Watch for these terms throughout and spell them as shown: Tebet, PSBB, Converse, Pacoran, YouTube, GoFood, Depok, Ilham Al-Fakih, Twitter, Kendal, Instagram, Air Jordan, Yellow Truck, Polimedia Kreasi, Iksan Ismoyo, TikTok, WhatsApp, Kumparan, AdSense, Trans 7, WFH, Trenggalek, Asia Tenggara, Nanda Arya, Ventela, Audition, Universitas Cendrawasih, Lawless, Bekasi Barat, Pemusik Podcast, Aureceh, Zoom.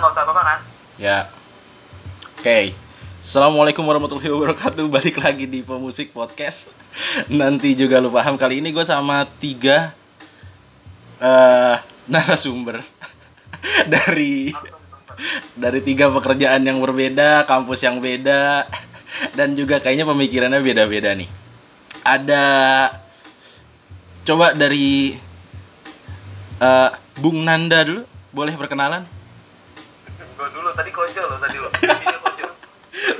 nggak usah apa-apa kan? Ya. Oke. Okay. Assalamualaikum warahmatullahi wabarakatuh. Balik lagi di Pemusik Podcast. Nanti juga lu paham. Kali ini gue sama 3 narasumber dari 3 pekerjaan yang berbeda, kampus yang beda, dan juga kayaknya pemikirannya beda-beda nih. Ada coba dari Bung Nanda dulu, boleh perkenalan? Gue dulu, tadi kojol lo tadi lo.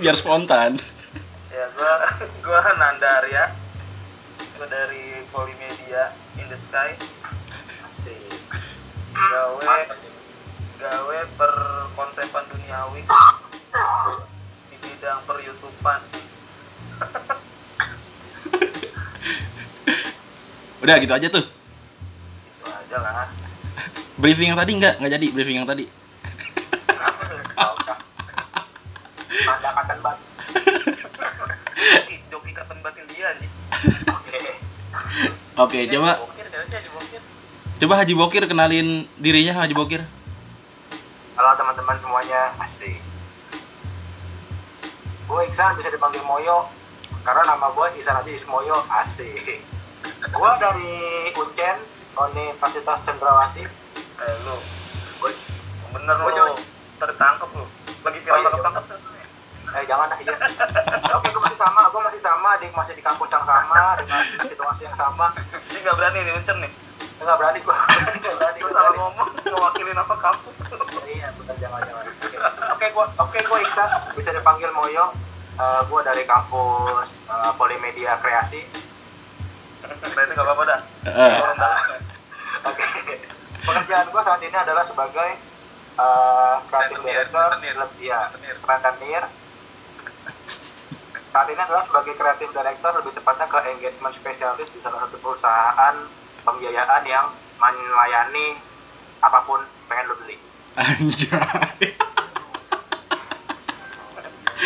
Biar spontan. Ya, gue Nanda Arya. Gue dari Polimedia in the Sky. Asik. Gawe perkontepan duniawi di bidang per-YouTubean. Udah gitu aja tuh. Gitu aja lah. Briefing yang tadi enggak jadi briefing yang tadi. Ada katan batin. Joki katan batin dia nih. Oke, coba. Coba Haji Bokir kenalin dirinya. Haji Bokir. Halo teman-teman semuanya, asik. Gue Iksan, bisa dipanggil Moyo karena nama gue Iksan aja Ismoyo, asik. Gue dari Uncen, Universitas Cendrawasih. Lu, gue bener lu tertangkap lu. Lagi tertangkap. Jangan aja. Oke, gue masih sama, masih di kampus yang sama, dengan situasi yang sama. Ini nggak berani nih Uncen nih. Nggak berani gue salah ngomong, ngewakilin apa kampus. Iya, bener, jangan. Oke, gue Iksan, bisa dipanggil Moyo. Gue dari kampus Polimedia Kreasi. Berarti nggak apa-apa dah. Oke. Pekerjaan gue saat ini adalah sebagai creative director, rentenir. Saat ini adalah sebagai creative director, lebih tepatnya ke engagement specialist di salah satu perusahaan pembiayaan yang melayani apapun pengen lo beli. Anjay.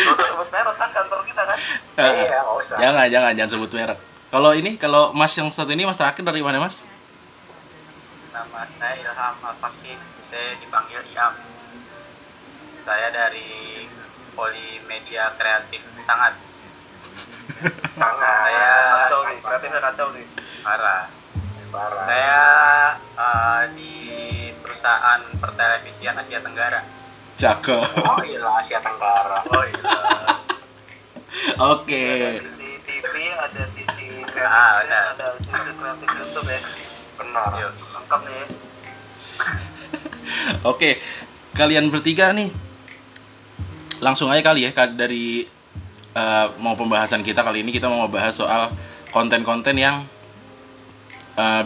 Udah sebut merek kan kantor kita kan? Iya, nggak usah. Jangan sebut merek. Kalau Mas yang satu ini, Mas terakhir dari mana, Mas? Nama saya Ilham Al-Fakih, saya dipanggil Iam. Saya dari Polimedia Kreatif, sangat. Saya kreatifnya kacau nih, parah. Saya di perusahaan pertelevisian Asia Tenggara. Cakep. Oh iya, Asia Tenggara. Oh iya. Oke. Di TV ada sisi ada sisi kreatif YouTube ya. Benar. Lengkap nih. Oke, kalian bertiga nih. Langsung aja kali ya dari mau pembahasan kita kali ini, kita mau bahas soal konten-konten yang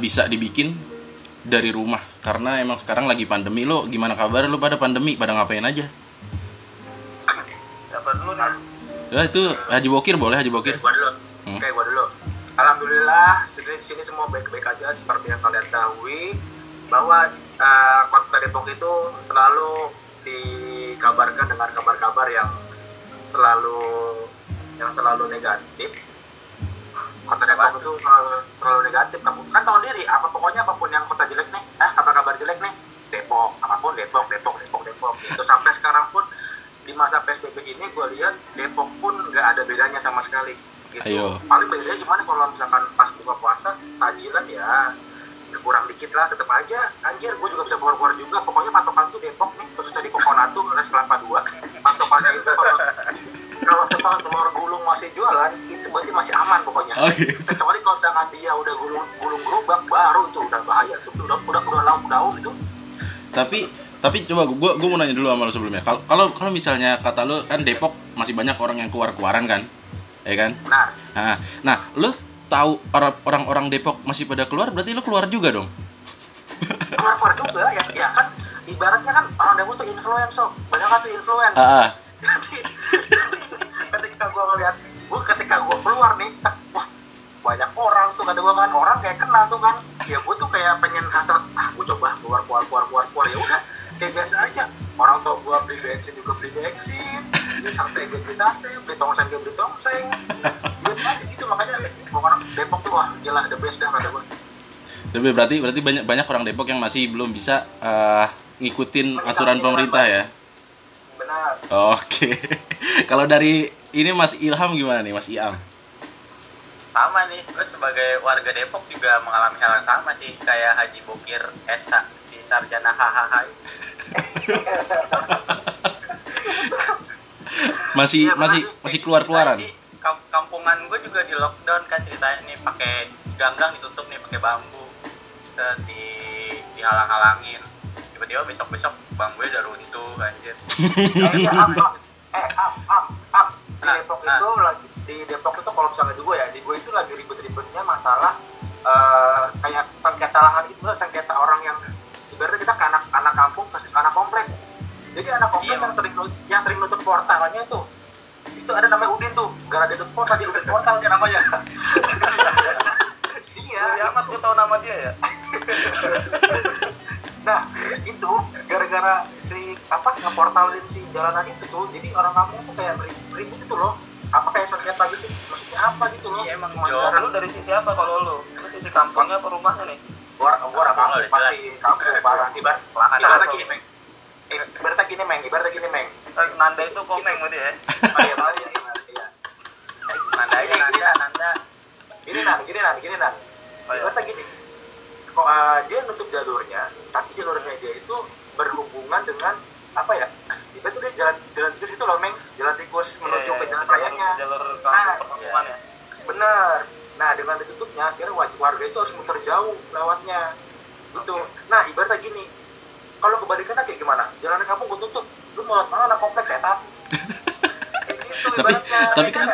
bisa dibikin dari rumah. Karena emang sekarang lagi pandemi. Lo gimana kabar lo pada pandemi? Pada ngapain aja? Dapat dulu nih. Ya itu Haji Bokir, boleh Haji Bokir. Oke, gua dulu. Alhamdulillah, sini semua baik-baik aja seperti yang kalian ketahui bahwa kota Depok itu selalu dikabarkan dengan kabar-kabar yang selalu negatif. Kota Depok itu selalu negatif. Kamu kan tahu diri, apapun yang kota jelek nih, kabar-kabar jelek nih, Depok, apapun Depok. Itu sampai sekarang pun di masa PSBB ini gue lihat Depok pun nggak ada bedanya sama sekali. Gitu. Ayo. Paling bedanya gimana kalau misalkan pas buka puasa tajilan ya kurang dikit lah, tetap aja anjir gue juga bisa keluar juga. Pokoknya patokan tuh Depok nih, khususnya di Kokonatu alias Kelapa 2, patokannya itu kalau tempat telur gulung masih jualan itu berarti masih aman pokoknya. Kecuali kalau misalkan dia udah gulung gerobak baru tuh udah bahaya tuh, udah lauk-lauk itu. Tapi coba gue mau nanya dulu sama lo sebelumnya, kalau misalnya kata lo kan Depok masih banyak orang yang keluar-keluaran kan? Ya kan? Nah, lu tahu orang-orang Depok masih pada keluar, berarti lu keluar juga dong? Keluar juga, ya kan ibaratnya kan orang Depok tuh influencer, banyak kan tuh influencer. Jadi ketika gua keluar nih, wah banyak orang tuh, kata gua kan orang kayak kenal tuh kan, ya gua tuh kayak pengen hasrat, gua coba keluar ya udah, kayak biasa aja. Orang tau gua beli bensin, dia beli tongseng, gitu makanya orang Depok tuh wah gila the best dah kata gua. Tapi berarti banyak orang Depok yang masih belum bisa ngikutin aturan pemerintah ya. Oke. Kalau dari ini Mas Ilham gimana nih, Mas Iam? Sama nih, terus sebagai warga Depok juga mengalami hal yang sama sih, kayak Haji Bokir Esa, si sarjana hahaha. masih keluar-keluaran. Kampungan gue juga di lockdown kan ceritanya nih, pakai ganggang ditutup nih pakai bambu, dihalang-halangin. Tiba-tiba besok-besok bambunya udah runtuh anjir. Di Depok itu kalau misalnya di gue ya, di gue itu lagi ribut-ributnya masalah kayak sengketa lahan itu, sengketa orang yang ibaratnya kita ke anak kampung versus anak komplek. Jadi anak komplek yang sering nutup portalnya itu ada namanya Udin tuh, gara ada nutup portal, jadi Udin portal dia namanya. Iya, amat gue tahu nama dia ya. Nah, itu gara-gara si apa ngeportalin si jalanan itu tuh, jadi orang kampung tuh kayak ribut itu loh. Apa kayak sengketa gitu? Maksudnya apa gitu loh? Iya emang jauh. Lu dari sisi apa kalau lu? Lu sisi kampungnya apa rumahnya nih? Gua kampung pasti kampung parah. Ibaratnya gini meng. Nanda itu komeng berarti ya? Iya. Nanda. Gini nan. Ibaratnya gini. Kok dia nutup jalurnya, tapi jalurnya dia itu berhubungan dengan apa ya? Ibaratnya dia jalan tikus itu loh meng, jalan tikus menuju ke jalan rayanya. Nah, pertemuannya. Bener. Nah, dengan ditutupnya, akhirnya warga itu harus muter jauh lewatnya. Gitu. Nah, ibaratnya gini. Kalau kebalikannya kayak gimana? Jalan kampung gue tutup, lu mau lewat mana kompleks setan? Gitu, tapi kan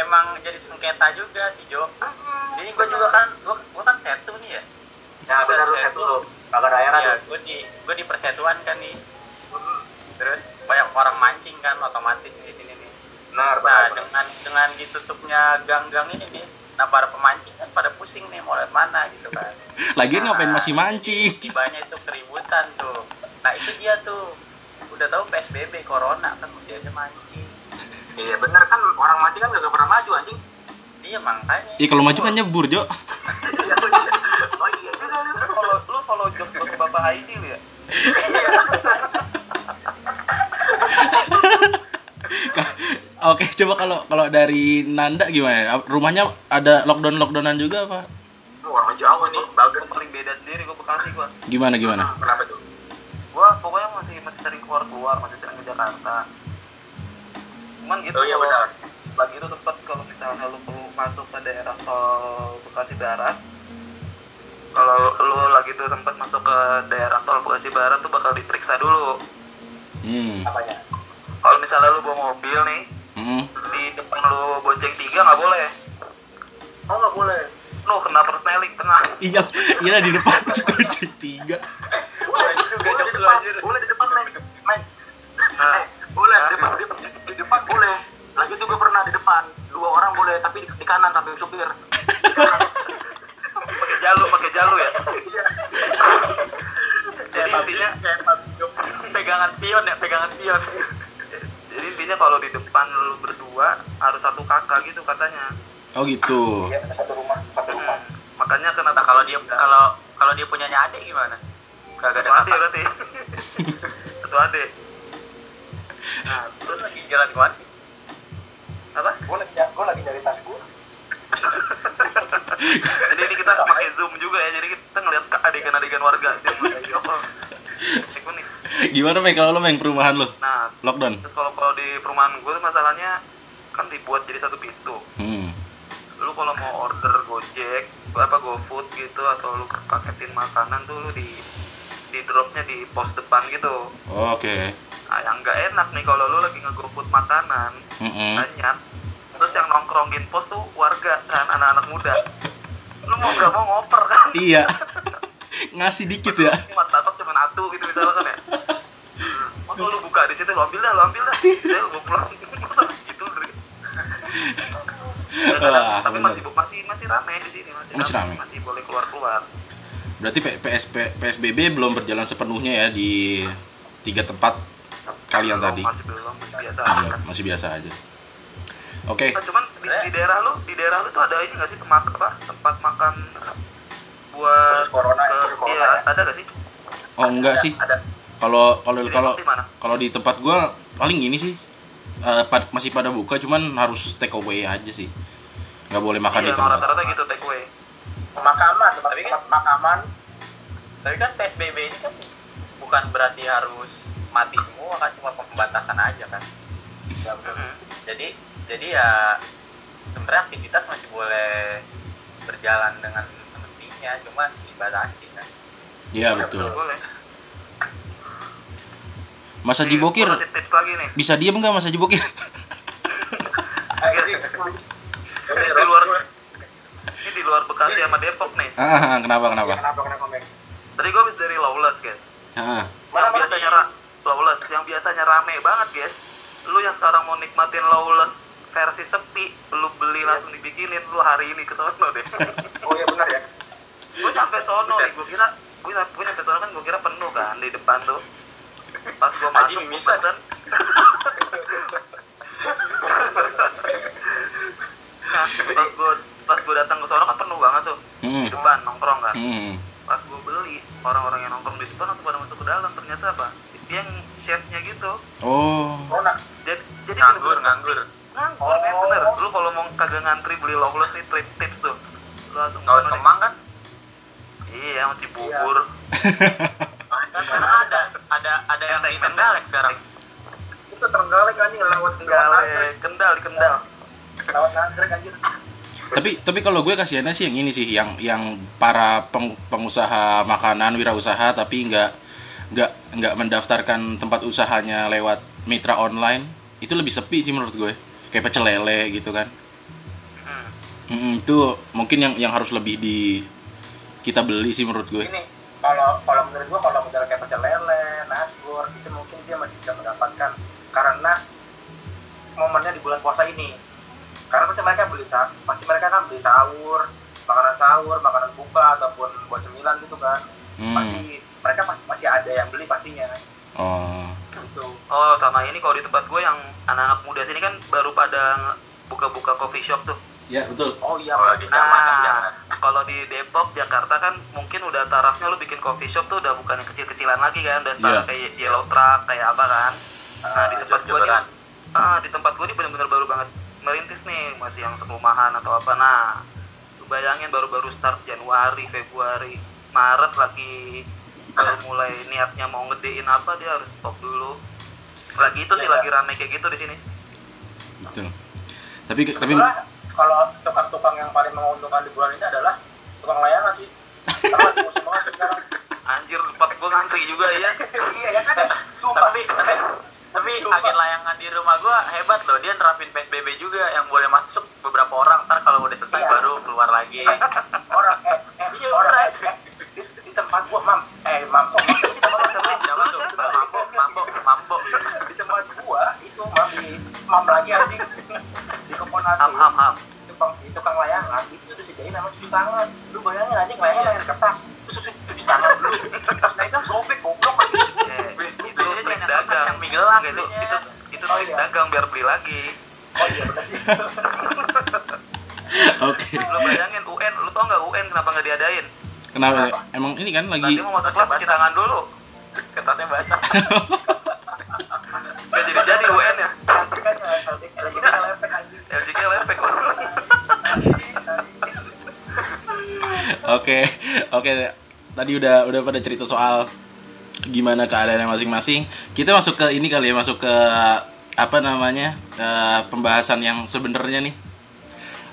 emang jadi sengketa juga sih Jo. Jadi gue juga kan setu nih ya. Nah benar lu setu lo, kagak daerah ya, tuh. Gue di persatuan kan nih. Terus banyak orang mancing kan otomatis di sini nih. Benar. Dengan ditutupnya gang-gang ini nih. Nah para pemancing kan pada pusing nih mau lihat mana gitu kan. Lagian ngapain masih mancing? Tibanya itu keributan tuh. Nah itu dia tuh udah tahu PSBB corona kan masih aja mancing. Iya bener kan, orang mancing kan gak pernah maju anjing. Iya makanya. Iya kalau maju kan nyebur Jo. Oh iya juga lu. Kalau job ke Bapak Haidi lu ya. Oke, coba kalau dari Nanda gimana? Rumahnya ada lockdown-lockdownan juga apa? Orang Jawa nih, bager paling beda sendiri, gue Bekasi gue. Gimana? Kenapa tuh? Gue pokoknya masih sering keluar, masih sering ke Jakarta. Cuman gitu, oh, iya, benar. Lagi itu tempat kalau misalnya lu perlu masuk ke daerah tol Bekasi Barat, kalau lu lagi tuh tempat masuk ke daerah tol Bekasi Barat tuh bakal diperiksa dulu. Apanya? Kalau misalnya lu bawa mobil nih, di depan lu bonceng 3 nggak boleh. Oh nggak boleh. Lu kena persneling tengah. Iya di depan bonceng 3. Boleh di depan main. Nah, boleh di depan boleh. Lagi tuh gue pernah di depan 2 orang boleh, tapi di kanan sampai supir. pakai jalur ya. Jadi intinya pegangan spion. Jadi intinya kalau di depan lu berdua harus satu kakak gitu katanya. Oh gitu. Iya, satu rumah. Makanya kena. Nah, kalau dia punyanya adik gimana? Kagak ada adik berarti. Satu adik. Nah, terus lagi jalan keluar sih. Apa? Gua lagi nyari tas gua. Jadi ini kita pakai Zoom juga ya. Jadi kita ngeliat adegan-adegan warga. Gimana Meng kalau lo main perumahan lo? Nah, lockdown. Terus kalau di perumahan gue tuh masalahnya kan dibuat jadi satu pintu. Lu kalau mau order Gojek, apa GoFood gitu atau lu paketin makanan tuh lu di dropnya di pos depan gitu. Oh, oke. Nah, yang nggak enak nih kalau lu lagi nge-GoFood makanan, banyak. Terus yang nongkrongin pos tuh warga dan anak-anak muda. Lu mau nggak mau ngoper kan? Iya. Ngasih dikit ya. Matatok cuma 1 gitu misalkan ya. Masa lu buka di situ, lu ambil dah. Saya lu pulang. Masa gitu. Tapi masih ramai di sini, masih ramai. Masih boleh keluar. Berarti PSBB belum berjalan sepenuhnya ya di 3 tempat kalian tadi. Masih biasa aja. Oke. Okay. Cuman di daerah lu tuh ada ini nggak sih tempat makan buat corona? Iya, ada nggak sih? Oh enggak sih. Ada. Kalau di tempat gue paling gini sih, masih pada buka, cuman harus take away aja sih, nggak boleh makan di tempat. Rata-rata gitu take away. Pemakaman, tapi kan pemakaman, tapi kan PSBB ini kan bukan berarti harus mati semua kan, cuma pembatasan aja kan. Jadi ya sebenarnya aktivitas masih boleh berjalan dengan semestinya, cuma dibatasi kan. Iya betul. Mas Haji Bokir, bisa diam nggak Mas Haji Bokir? Ini di luar Bekasi sama Depok nih. Kenapa? Tadi gue habis dari Lawless guys. Yang biasanya rame banget guys. Lu yang sekarang mau nikmatin Lawless versi sepi, lu beli langsung dibikinin, lu hari ini ke sono deh. Oh iya benar ya. Gue sampai sono nih, gue kira penuh kan di depan tuh. Pas gue masuk pesan nah pas gue datang ke sana kan penuh banget tuh di depan nongkrong kan. Pas gue beli, orang-orang yang nongkrong di depan langsung pada masuk ke dalam, ternyata apa yang chefnya gitu. Jadi nganggur ya, bener. Lu kalau mau kagak ngantri beli Lawless nih tips tuh, lu langsung kaos kemang kan. Iya masih bubur. Ada yang dari Trenggalek sekarang. Itu Trenggalek anjing, lewat Kendal. Lewat anggrek anjir. Tapi kalau gue kasihannya sih yang ini sih, yang para pengusaha makanan, wirausaha tapi enggak mendaftarkan tempat usahanya lewat mitra online. Itu lebih sepi sih menurut gue. Kayak pecel lele gitu kan. Itu mungkin yang harus lebih kita beli sih menurut gue. Ini kalau menurut gue, kalau misalnya kayak pecel lele, nasgor, itu mungkin dia masih bisa mendapatkan karena momennya di bulan puasa ini. Karena pasti mereka kan beli sahur, makanan buka ataupun buat cemilan gitu kan. Pasti mereka masih ada yang beli pastinya. Gitu. Sama ini kalau di tempat gue yang anak-anak muda sini kan baru pada buka-buka coffee shop tuh. Ya betul. Oh iya. Nah, kalau di Depok, Jakarta kan mungkin udah tarafnya lu bikin coffee shop tuh udah bukan yang kecil-kecilan lagi kan, udah start kayak Yellow Truck kayak apa kan. Nah di tempat gue nih, benar-benar baru banget merintis nih, masih yang serumahan atau apa. Nah, lu bayangin baru-baru start Januari, Februari, Maret lagi baru mulai niatnya mau ngedein apa, dia harus stop dulu. Lagi itu sih lagi rame kayak gitu di sini. Betul. Tapi kalau tukang-tukang yang paling menguntungkan di bulan ini adalah tukang layangan sih. Sangat musim banget sekarang. Anjir, tempat gue ngantri juga ya. Iya ya kan. Sumpah. Tapi agen layangan di rumah gue hebat loh. Dia nerapin PSBB juga, yang boleh masuk beberapa orang. Ntar kalau udah selesai baru keluar lagi. Orang di tempat gue mampok. Mampok. Di tempat gue itu mam lagi anjing. Ham. Itu tukang layangan itu disediain sama cuci tangan. Lu bayangin aja layangan layar kertas, terus cuci tangan dulu. Terus megang sobek goblok. Itu aja dagang yang migelak gitu. Itu dagang biar beli lagi. Oh iya benar sih. Oke. Lu bayangin UN, lu tau enggak UN kenapa enggak diadain? Kenapa? Emang ini kan lagi nanti mau kertas cuci tangan dulu. Kertasnya basah. Enggak jadi UN ya. Oke. Tadi udah pada cerita soal gimana keadaannya masing-masing. Kita masuk ke ini kali ya, pembahasan yang sebenarnya nih.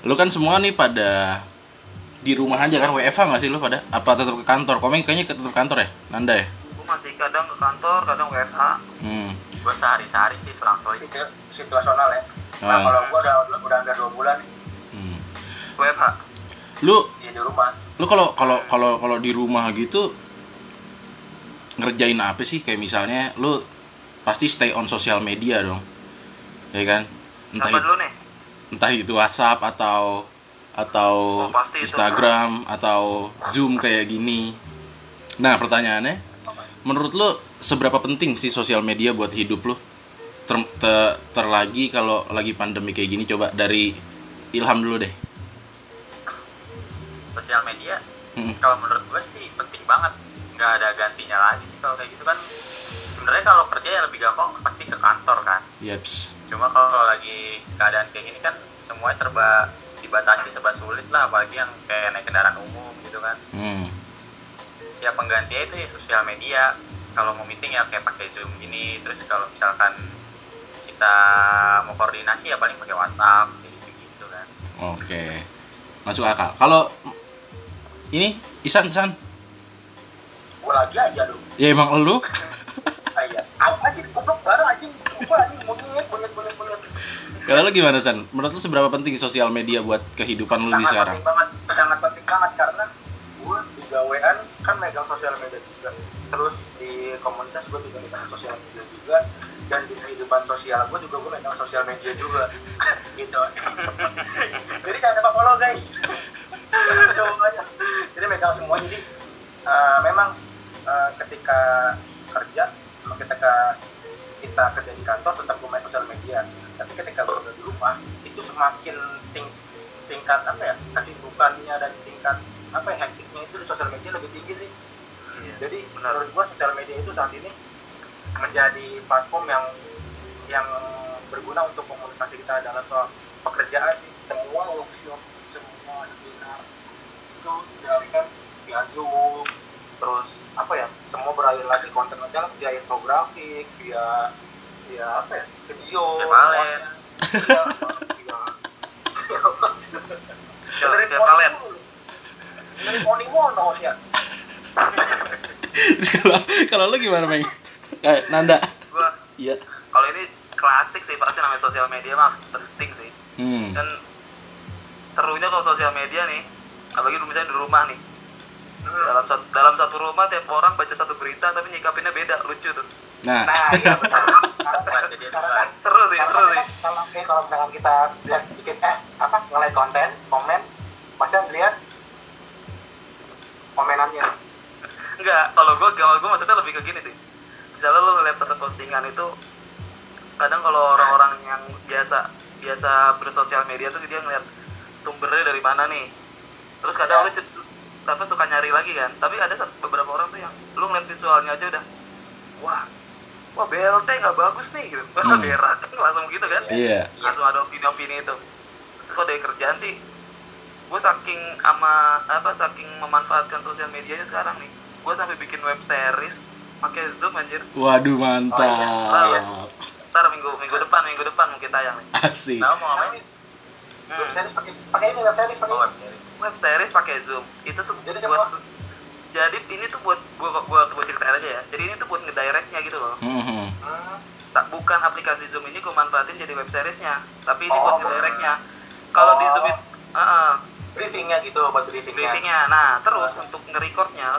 Lu kan semua nih pada di rumah aja kan, WFH enggak sih lu pada? Apa tetap ke kantor? Komeng kayaknya tetap kantor ya, Nanda ya? Gua masih kadang ke kantor, kadang WFH. Gua sehari-hari sih selang soal itu situasional ya. Nah, kalau gua udah hampir 2 bulan nih. WFH. Lu kalau di rumah gitu ngerjain apa sih? Kayak misalnya lu pasti stay on sosial media dong, ya kan? Entah itu WhatsApp atau Instagram itu, atau Zoom kayak gini. Nah pertanyaannya, menurut lu seberapa penting sih sosial media buat hidup lu? Terlagi kalau lagi pandemi kayak gini, coba dari Ilham dulu deh. Sosial media, kalau menurut gue sih penting banget, nggak ada gantinya lagi sih kalau kayak gitu kan. sebenarnya kalau kerja yang lebih gampang pasti ke kantor kan. Yeps. Cuma kalau lagi keadaan kayak gini kan semuanya serba dibatasi, serba sulit lah, apalagi yang kayak naik kendaraan umum gitu kan. Ya penggantinya itu ya sosial media. Kalau mau meeting ya kayak pakai Zoom gini, terus kalau misalkan kita mau koordinasi ya paling pakai WhatsApp gitu kan. Oke. Masuk akal. Kalau ini Isan. Gua lagi aja lu. Ya emang elu. Iya. Aku aja goblok baru aja monyet. Kalau lu gimana, Chan? Menurut lu seberapa penting sosial media buat kehidupan lu di sekarang? Sangat penting banget karena gua di gawean kan megang sosial media juga. Terus di komunitas gua juga megang sosial media juga, dan di kehidupan sosial gua juga megang sosial media juga. Gitu. Jadi jangan lupa follow, guys. Jadi megang semua, jadi memang ketika kerja, ketika kerja di kantor tetap gue main sosial media, tapi ketika gue udah di rumah itu semakin tingkat kesibukannya dan tingkat hektiknya itu di sosial media lebih tinggi sih. Iya. Jadi menurut gue sosial media itu saat ini menjadi platform yang berguna untuk komunikasi kita dalam soal pekerjaan sih. Semua workshop, semua seminar itu diadakan via Zoom, terus semua beralih lagi konten aja via infografik, via video, palet, via palet. Dari Monimono sih. Kalau lu gimana, Meng? Kayak Nanda. Gua. Iya. Kalau ini klasik sih, pasti namanya sosial media mah penting sih. Dan serunya kalau sosial media nih, apalagi misalnya di rumah nih. Dalam satu rumah tiap orang baca satu berita tapi nyikapinnya beda, lucu tuh. Nah iya benar. Seru sih. Kalau misalkan kita lihat bikin nge-like konten, komen, masa lihat komenannya. Enggak, kalau gue maksudnya lebih ke gini sih. Misalnya lo lihat satu postingan itu, kadang kalau orang-orang yang biasa bersosial media tuh dia ngeliat sumbernya dari mana nih. Terus kadang lo suka nyari lagi kan, tapi ada beberapa orang tuh yang lu ngeliat visualnya aja udah wah BLT nggak bagus nih gitu, berat langsung gitu kan. Iya. Langsung ada opini-opini itu. Terus kalau dari kerjaan sih gue saking memanfaatkan sosial medianya sekarang nih, gue sampai bikin web series pakai Zoom anjir. Waduh, mantap. Ntar minggu depan mungkin tayang nih. Asik. Nah, mau ngapain? Web series pakai Zoom. Itu buat cerita aja ya. Jadi ini tuh buat ngedirectnya gitu loh. Bukan aplikasi Zoom ini gue manfaatin jadi web seriesnya, tapi ini buat ngedirectnya. Kalau di Zoom briefingnya gitu, buat briefingnya. Nah, terus untuk ngerecordnya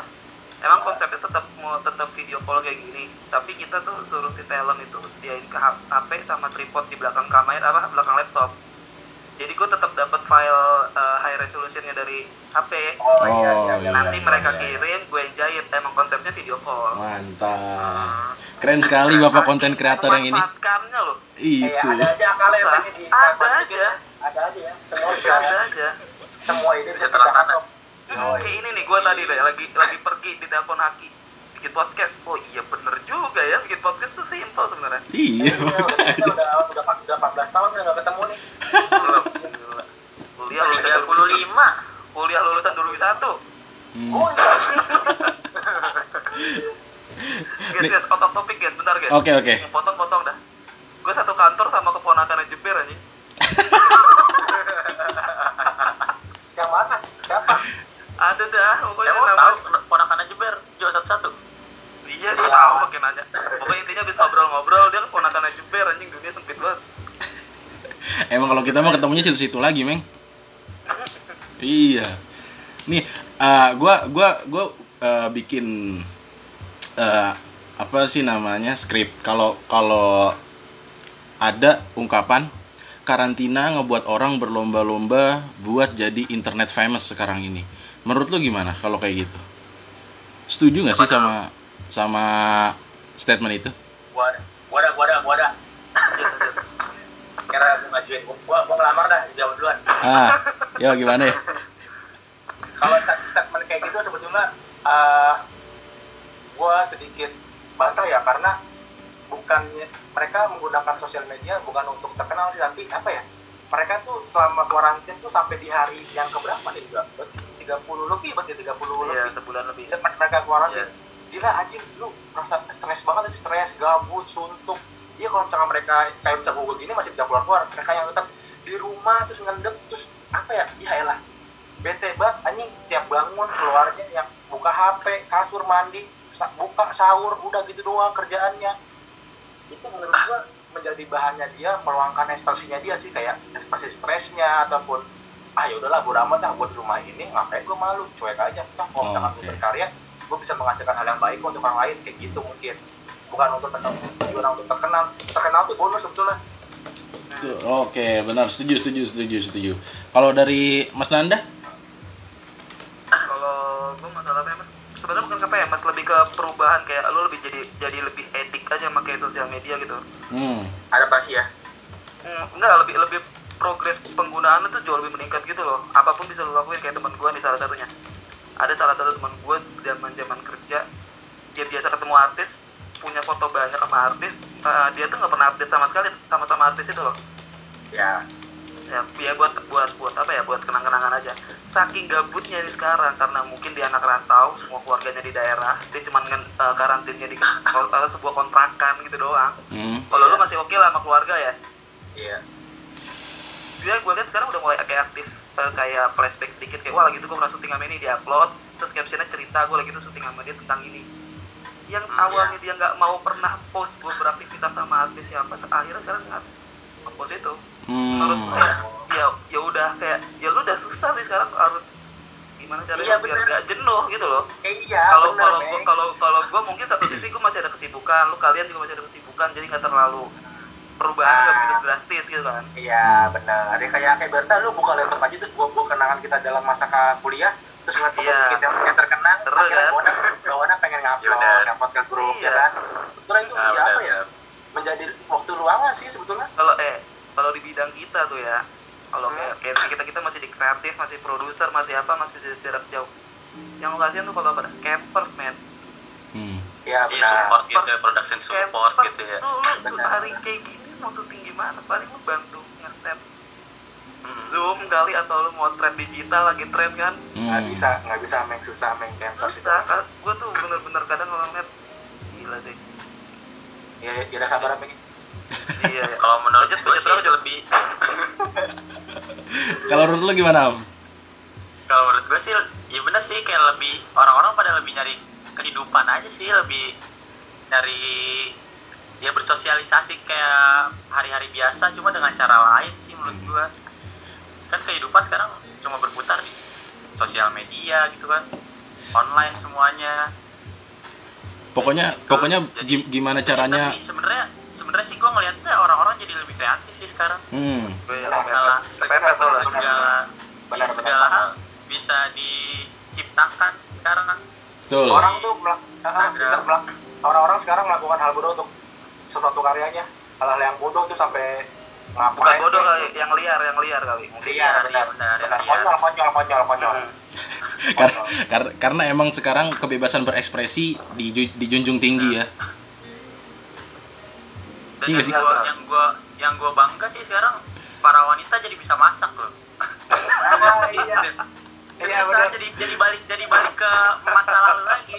emang konsepnya tetap video call kayak gini, tapi kita tuh suruh si talent itu sediain ke HP sama tripod di belakang kamera belakang laptop. Jadi gue tetap dapat file high resolution-nya dari HP. Iya. Nanti mereka kirim, gue yang jahit. Emang konsepnya video call. Mantap. Keren sekali bapak konten kreator yang ini. Manfaatkannya loh. Itu. Ada aja. Semua ada aja. Semua ide bisa terangkat. Kayak ini nih, gue tadi lagi pergi di telepon Haki. Bikin podcast. Oh iya, bener juga ya. Bikin podcast tuh simple sebenarnya. Iya. Udah 14 tahun udah gak ketemu nih. Kuliah lulusan 35, kuliah lulusan 2021. Oh iya. Guys, potong topik guys, bentar guys. Oke. Potong dah. Gue satu kantor sama keponakan jepir aja. Yang mana? Siapa? Ada dah, pokoknya tahu keponakan jepir jual satu-satu. Iya, dia tahu makin aja. Pokoknya intinya bisa ngobrol-ngobrol, dia keponakan jepir anjing, dunia sempit banget. Emang kalau kita mau ketemunya situ-situ lagi, Meng. Iya. Nih, gue bikin skrip. Kalau ada ungkapan karantina ngebuat orang berlomba-lomba buat jadi internet famous sekarang ini. Menurut lu gimana kalau kayak gitu? Setuju enggak sih sama statement itu? Wadah. Karena gue ngajuin, gue ngelamar dah, jauh duluan. Ya gimana ya? Kalau statement kayak gitu sebetulnya gue sedikit bantah ya, karena bukan mereka menggunakan sosial media bukan untuk terkenal sih, tapi apa ya, mereka tuh selama karantina tuh sampai di hari yang keberapa nih, juga 30 lebih ya, sebulan lebih mereka karantina. Gila anjing, lu merasa stres banget, stres, gabut, suntuk. Iya, kalau misalkan mereka kayak bisa gugur gini masih bisa keluar-keluar, mereka yang tetap di rumah terus ngendep, terus apa ya, ya elah bete banget anjing, tiap bangun keluarnya yang buka HP, kasur, mandi, buka, sahur, udah gitu doang kerjaannya. Itu menurut gua menjadi bahannya dia, meluangkan ekspresinya dia sih, kayak ekspresi stresnya ataupun ah yaudahlah bodo amat lah, gua di rumah ini ngapain gua malu, cuek aja, nah kalau misalkan gua berkarya gue bisa menghasilkan hal yang baik untuk orang lain, kayak gitu mungkin. Bukan untuk tujuan untuk terkenal. Terkenal tuh bonus sebetulnya. Oke, benar, setuju. Kalau dari Mas Nanda? Kalau gue masalahnya Mas, sebenarnya bukan apa ya, Mas, lebih ke perubahan, kayak lu lebih jadi lebih etik aja pakai sosial media gitu. Adaptasi ya? Enggak, lebih progres penggunaannya tuh jauh lebih meningkat gitu loh. Apapun bisa lu lakuin, kayak teman gue nih salah satunya. Ada salah satu teman gue zaman kerja, dia biasa ketemu artis, punya foto banyak sama artis, dia tuh nggak pernah update sama sekali sama artis itu loh. Ya buat apa ya, buat kenang-kenangan aja. Saking gabutnya ini sekarang, karena mungkin dia anak rantau, semua keluarganya di daerah, dia cuma karantinnya di sebuah kontrakan gitu doang. Kalau lu masih oke lah sama keluarga ya. Dia gue lihat sekarang udah mulai kayak aktif, kayak flashback sedikit, kayak wah lagi tuh gue pernah syuting sama ini, dia upload terus captionnya cerita gue lagi tuh syuting sama dia tentang ini, yang awalnya dia nggak mau pernah post gue beraktivitas sama artis siapa, akhirnya sekarang nge-post itu. Menurut gue ya udah kayak ya lu udah susah sih sekarang, harus gimana caranya biar nggak jenuh gitu loh. Kalau gue mungkin satu sisi gue masih ada kesibukan, lu kalian juga masih ada kesibukan, jadi nggak terlalu perubahan nggak begitu drastis gitu kan. Iya benar, kayak Berta lu buka laptop aja terus gua kenangan kita dalam masa kuliah, terus ngeliat kita yang terkenang, akhirnya bawaannya pengen ngupload ke grup ya kan. Sebetulnya itu apa ya, menjadi waktu luangan sih sebetulnya. Kalau di bidang kita tuh ya, kalau kayak kita masih di kreatif, masih produser, masih apa, masih jarak jauh. Yang kasihan tuh kalau pada campers men. Ya benar. Support gitu, production support gitu ya. Lu hari kayak gini maksudnya gimana? Paling lu bantu ngeset Zoom kali, atau lu motret digital lagi tren kan? Nggak bisa main susah campers itu. Gue tuh bener-bener kadang ngeliat gila deh. Ya kira kabar apa gitu? Iya. Kalau menurut gue udah lebih. Kalau menurut lu gimana? Kalau menurut gue sih, ya benar sih, kayak lebih orang-orang pada lebih nyari kehidupan aja sih, lebih nyari ya bersosialisasi kayak hari-hari biasa, cuma dengan cara lain sih menurut gua. Kan kehidupan sekarang cuma berputar di sosial media gitu kan, online semuanya. Pokoknya jadi, gimana caranya? Sebenarnya sih gua ngelihatnya orang-orang jadi lebih kreatif sih sekarang. Segala hal bisa diciptakan sekarang kan. Orang-orang sekarang melakukan hal bodoh untuk sesuatu karyanya, hal-hal yang bodoh tuh sampai ngapain? Bukan bodoh kali, yang liar kali. Benar. Konyol. Karena emang sekarang kebebasan berekspresi dijunjung tinggi ya. Dan yang gua bangga sih sekarang para wanita jadi bisa masak loh. Jadi balik ke masalah lagi.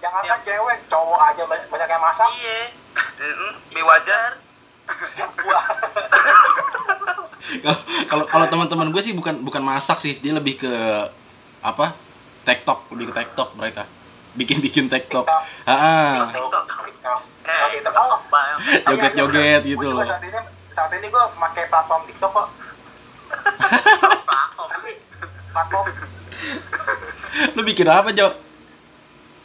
Jangan cewek, cowok aja banyak yang masak. Iya. Wajar. Kalau teman-teman gue sih bukan masak sih, dia lebih ke apa? TikTok mereka. Bikin TikTok. Heeh. Joget-joget gitu loh. Saat ini gue pakai platform TikTok kok. Lu bikin apa, Jo?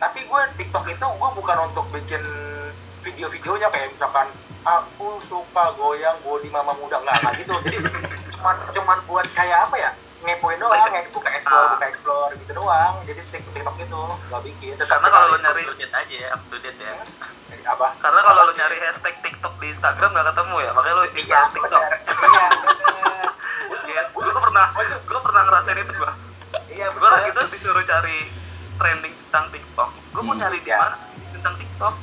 Tapi gue TikTok itu gue bukan untuk bikin video-videonya kayak misalkan aku suka goyang body mama muda, enggak gitu. Jadi cuman buat kayak apa ya? Ngepoin doang, kayak itu kayak explore gitu doang. Jadi TikTok itu enggak bikin. Karena kalau lu nyari update aja ya, update ya. Apa? Karena kalau lu nyari hashtag TikTok di Instagram enggak ketemu ya. Makanya lu Instagram TikTok. Gue pernah ngerasain itu gua. Iya, gue gitu disuruh cari trending tentang TikTok. Gue mau cari di mana tentang TikTok.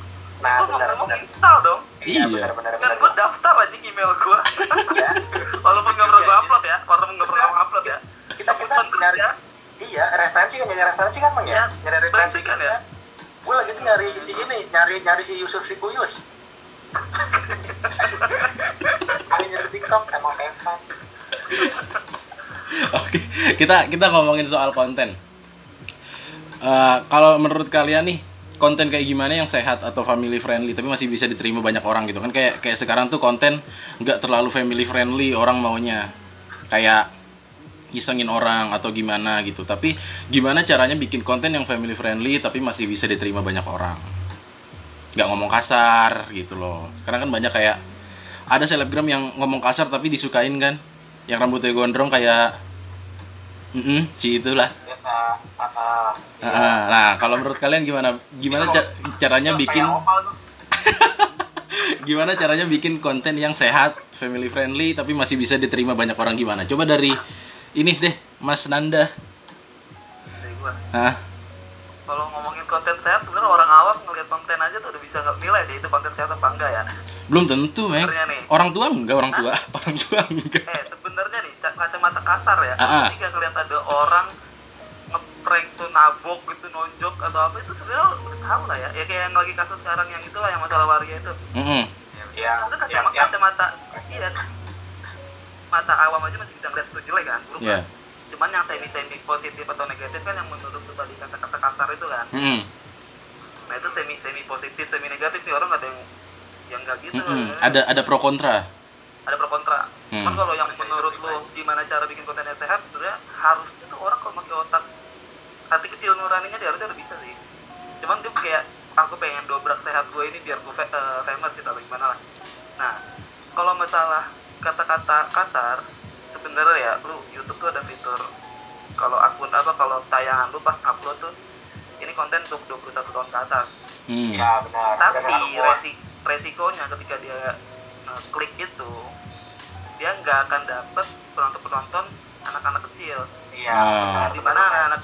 Nah, benar. ngomongin install dong. Iya. Dan gue daftar aja email gue. Walaupun nggak pernah gue upload ya, walaupun nggak pernah upload ya. Kita nyari. Iya, referensi kan, nyari referensi kan bang ya. Nyari referensi kan ya. Gue lagi tuh nyari si ini, nyari si Yusuf Sikuyus. Gue nyari TikTok, emang emang. Oke, kita ngomongin soal konten. Kalau menurut kalian nih, konten kayak gimana yang sehat atau family friendly tapi masih bisa diterima banyak orang gitu kan? Kayak sekarang tuh konten nggak terlalu family friendly, orang maunya kayak isengin orang atau gimana gitu. Tapi gimana caranya bikin konten yang family friendly tapi masih bisa diterima banyak orang, nggak ngomong kasar gitu loh. Sekarang kan banyak kayak ada selebgram yang ngomong kasar tapi disukain kan, yang rambutnya gondrong kayak si itulah. Nah, kalau menurut kalian gimana caranya bikin gimana caranya bikin konten yang sehat, family friendly tapi masih bisa diterima banyak orang gimana? Coba dari ini deh, Mas Nanda. Hah? Kalau ngomongin konten sehat, sebenarnya orang awam ngelihat konten aja tuh udah bisa nilai deh itu konten sehat apa enggak ya? Belum tentu, Meng. Orang tua enggak. Sebenarnya nih kacamata kasar ya. Ketika ngelihat ada orang prank tuh nabok gitu, nonjok atau apa, itu sebenarnya udah tahu lah ya. Ya kayak yang lagi kasus sekarang yang itulah, yang masalah waria itu. Iya. Mata awam aja masih bisa ngeliat itu jelek kan, buruk kan. Cuman yang semi-semi positif atau negatif kan yang menurut tuh tadi kata-kata kasar itu kan. Nah itu semi positif, semi negatif nih, orang ada yang nggak gitu. Ada pro kontra. Ada pro kontra. Cuman kalau yang menurut lo gimana cara bikin kontennya sehat, sebenarnya harusnya tuh orang kalau pakai otak, hati kecil nuraninya dia harusnya udah bisa sih. Cuman dia kayak, aku pengen dobrak sehat gue ini biar gue famous gitu atau gimana lah. Nah, kalau masalah kata-kata kasar, sebenarnya ya, lu YouTube tuh ada fitur kalau akun apa, kalau tayangan lu pas upload tuh, ini konten untuk 21 tahun ke atas. Ya benar. Tapi resikonya ketika dia klik itu, dia nggak akan dapet penonton anak-anak kecil. Iya. Dimana anak-anak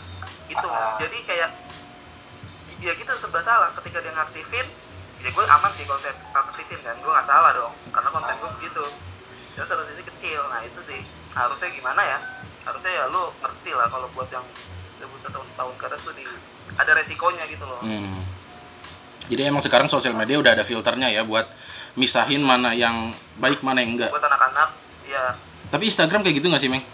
gitu, jadi kayak dia gitu serba salah. Ketika dia ngaktifin, jadi gue aman sih konten aktifin kan, gue nggak salah dong, karena konten gue begitu. Terus harusnya kecil, nah itu sih harusnya gimana ya? Harusnya ya lu ngerti lah kalau buat yang 21 tahun ke atas tuh ada resikonya gitu loh. Jadi emang sekarang sosial media udah ada filternya ya buat misahin mana yang baik mana yang enggak. Buat anak-anak, ya. Tapi Instagram kayak gitu nggak sih, Meng?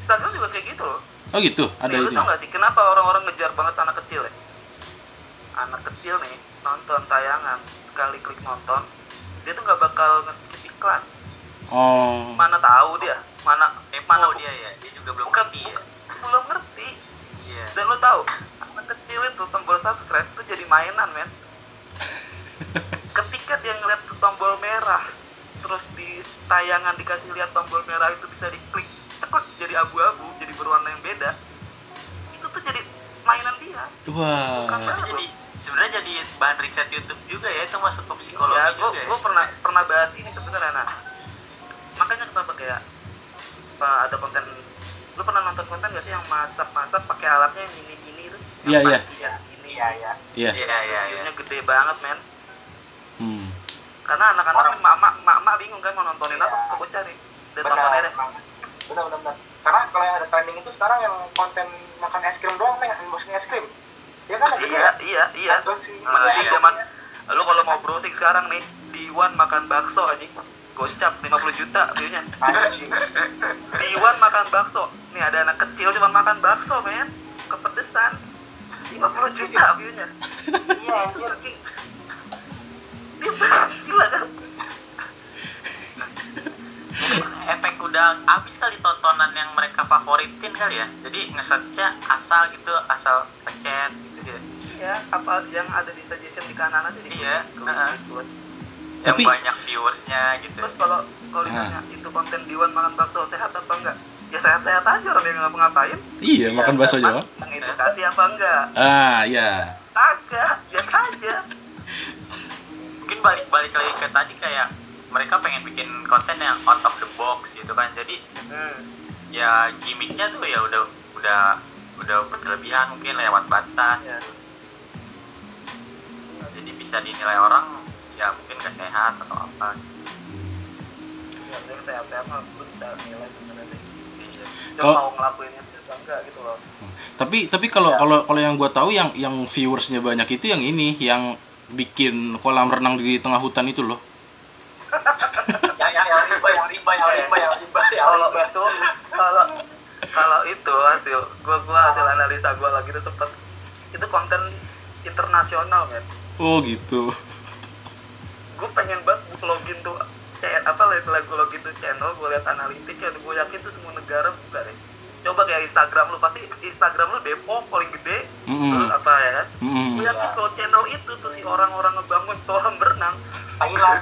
Instagram juga kayak gitu loh. Oh gitu, ada itu. Lu tau gak sih kenapa orang-orang ngejar banget anak kecil ya? Anak kecil nih nonton tayangan, sekali klik nonton, dia tuh gak bakal nge-skip iklan. Oh. Mana tahu dia, mana dia ya, dia juga belum ngerti ya. Belum ngerti. Yeah. Dan lu tahu, anak kecil itu tombol subscribe itu jadi mainan, men. Ketika dia ngeliat tombol merah, terus di tayangan dikasih lihat tombol merah itu bisa diklik, tekuk jadi abu-abu, jadi berwarna yang beda, itu tuh jadi mainan dia. Wah. Wow. Jadi sebenarnya jadi bahan riset YouTube juga ya, itu masuk ke psikologi ya, juga. Gue pernah bahas ini sebenarnya. Nah, makanya kenapa kayak ada konten, lu pernah nonton konten nggak sih yang masak pakai alatnya yang gini tuh? Iya. Videonya gede banget, men. Karena anak-anak ini mak bingung kan mau nontonin apa, kok gue cari. Benar. Karena kalau yang ada trending itu sekarang yang konten makan es krim doang, pengen unboxing es krim. Ya kan? Iya. Mending zaman lu kalau mau browsing sekarang nih, Diwan makan bakso anjing, gocap 50 juta view-nya. Diwan makan bakso. Nih ada anak kecil cuma makan bakso, men. Kepedesan. 50 juta view-nya. Iya, itu saking. Gila kan? Efek udah habis kali tontonan yang mereka favoritin kali ya, jadi nge-searchnya asal pencet gitu ya, apa yang ada di suggestion di kanan aja di yang tapi banyak viewersnya gitu. Terus kalau ditanya itu konten Diwan makan bakso sehat apa enggak, ya sehat-sehat aja, orang yang ngapa-ngapain. Iya, makan bakso aja mengedukasi apa enggak. Agak biasa aja. Mungkin balik lagi ke tadi, kayak mereka pengen bikin konten yang out of the box gitu kan, jadi ya gimmicknya tuh ya udah berlebihan mungkin lewat batas. Jadi bisa dinilai orang ya mungkin gak sehat atau apa. Ya mungkin sehat-sehat mah gue bisa nilai gimana deh. Cuma mau ngelakuinnya bisa enggak gitu loh. Tapi kalau yang gue tahu yang viewersnya banyak itu yang ini, yang bikin kolam renang di tengah hutan itu loh. yang riba itu kalau itu hasil gua hasil analisa gua lagi itu sempet itu konten internasional kan. Oh gitu. Gua pengen banget login tuh login tuh channel gua lihat analitiknya, gua yakin tuh semua negara buka deh. Coba kayak Instagram lu, pasti Instagram lu Depok paling gede, terus apa ya kan? Gua yakin kalau channel itu tuh si orang-orang ngebangun kolam berenang. Thailand,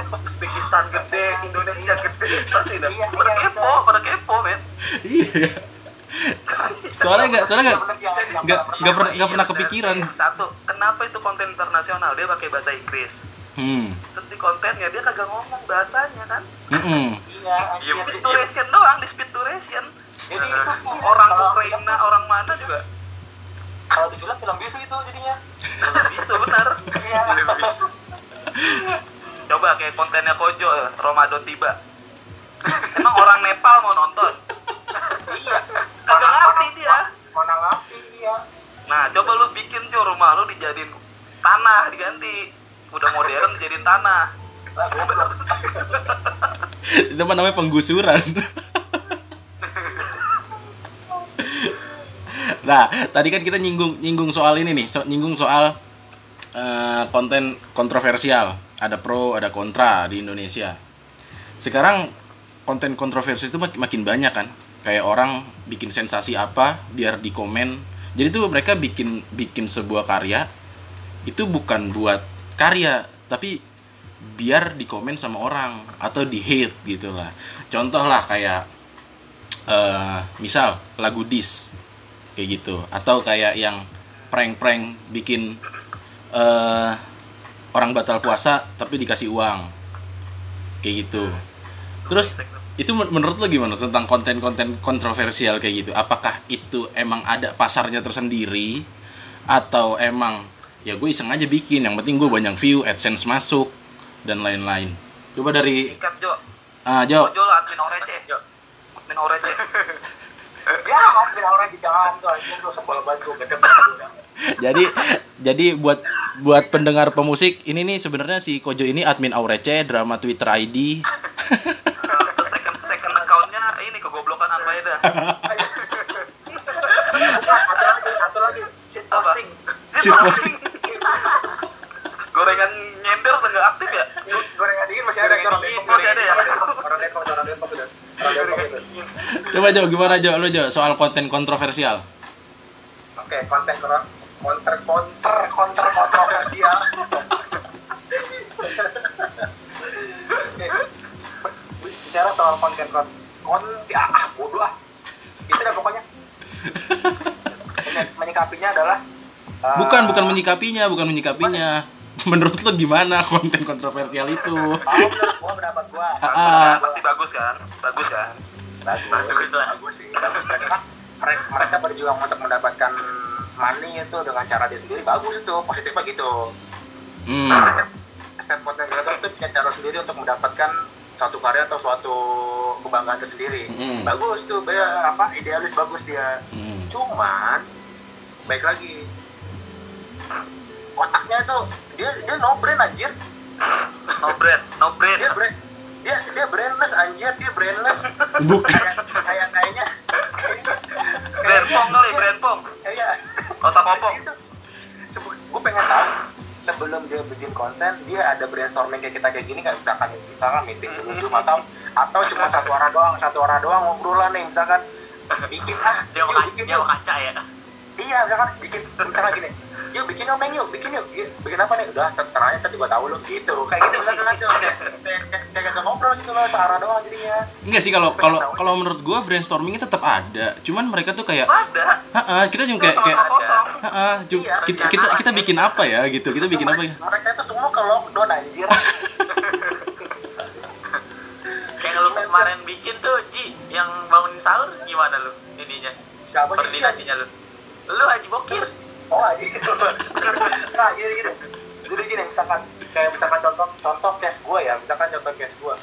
Uzbekistan gede, Indonesia gede, pasti dah. Pada kepo, men. Iya. Soalnya nggak pernah kepikiran. Satu, kenapa itu konten internasional dia pakai bahasa Inggris? Terus di kontennya dia kagak ngomong bahasanya kan? Iya. Speed duration doang, di speed duration. Jadi itu orang Ukraina, orang mana juga. Kalau dijual film bisu itu jadinya. Film bisu benar. Iya. Coba kayak kontennya Kojo, Ramadan tiba. Emang orang Nepal mau nonton? Iya. Kagak ngerti dia. Mana ngerti dia. Nah, coba lu bikin Jo, rumah lu dijadiin tanah, diganti. Udah modern jadi tanah. Itu namanya penggusuran. Nah, tadi kan kita nyinggung soal ini nih, nyinggung soal konten kontroversial, ada pro ada kontra di Indonesia. Sekarang konten kontroversi itu makin banyak kan, kayak orang bikin sensasi apa biar dikomen. Jadi tuh mereka bikin sebuah karya itu bukan buat karya tapi biar dikomen sama orang atau di hate gitulah. Contoh lah kayak misal lagu diss kayak gitu, atau kayak yang prank-prank bikin orang batal puasa tapi dikasih uang kayak gitu. Terus itu menurut lo gimana tentang konten-konten kontroversial kayak gitu? Apakah itu emang ada pasarnya tersendiri atau emang ya gue iseng aja bikin, yang penting gue banyak view, AdSense masuk dan lain-lain? Coba dari Jo lah, admin Aureceh ya admin Aureceh jangan tuh, gue sebel banget gue gede banget. Jadi buat pendengar pemusik ini nih, sebenarnya si Kojo ini admin Aureceh drama Twitter ID. second account-nya ini kegoblokan apa ya dah. Satu lagi shit posting. Gorengan nyender enggak aktif ya? Gorengan dingin masih ada, ya. Orang Depok udah. Coba Jo, gimana Jo lu Jo soal konten kontroversial? Oke, konten kontroversial. Bicara soal konten itu dah pokoknya. Menyikapinya adalah bukan menyikapinya. Menurut lo gimana konten kontroversial itu? Pendapat gua pasti bagus. Mereka berjuang untuk mendapatkan money itu dengan cara dia sendiri, bagus itu, positifnya gitu. Nah, standpoint dan kreator itu punya cara sendiri untuk mendapatkan suatu karya atau suatu kebanggaan tersendiri. Bagus tuh, idealis bagus dia. Cuman baik lagi otaknya itu dia no brain anjir. No brain. Dia brainless anjir, dia brainless. Bukan kayaknya. Brain pong. Iya. Otak opong. Gue pengen tahu sebelum dia bikin konten dia ada brainstorming kayak kita kayak gini kan, misalkan meeting dulu atau cuma satu arah doang ngobrolan nih, misalkan bikin dia kaca ya. Iya, misalkan gini. Yuk bikin apa nih? Udah ternyata tadi gua tahu lo gitu. Kayak gitu bisa ngaco. Kayak ngobrol gitu loh, searah doang jadinya. Enggak sih, kalau menurut gua brainstormingnya tetap ada. Cuman mereka tuh kayak ada. Heeh, kita juga kayak heeh, kita bikin apa ya gitu. Kita bikin apa ya? Mereka itu semua ke lockdown anjir. Kayak lu kemarin bikin tuh Ji yang bangunin sahur gimana lu? Ininya. Siapa sih koordinasinya lu? Lu Haji Bokir. Oh aja gitu. Nah, jadi gini kayak misalkan contoh case gue ya, misalkan contoh case gue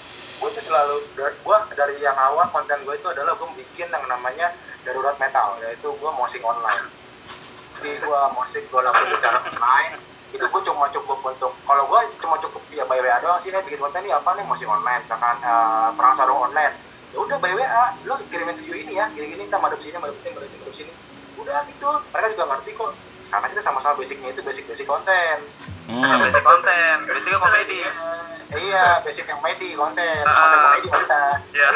tuh selalu, gue dari yang awal konten gue itu adalah gue bikin yang namanya darurat metal, yaitu gue musik online. Jadi gue musik gue lakukan secara online, itu gue cuma cukup untuk, kalau gue cuma cukup ya by WA doang sih, bikin konten ini apa nih, musik online, misalkan perang sarung online, ya udah by WA, lu kirimin video ini ya, gini-gini, kita madep sini, udah gitu, mereka juga ngerti kok, karena kita sama-sama basicnya itu basic konten. Basic konten, basicnya komedi. Iya, basic yang komedi, konten komedi kita. Iya.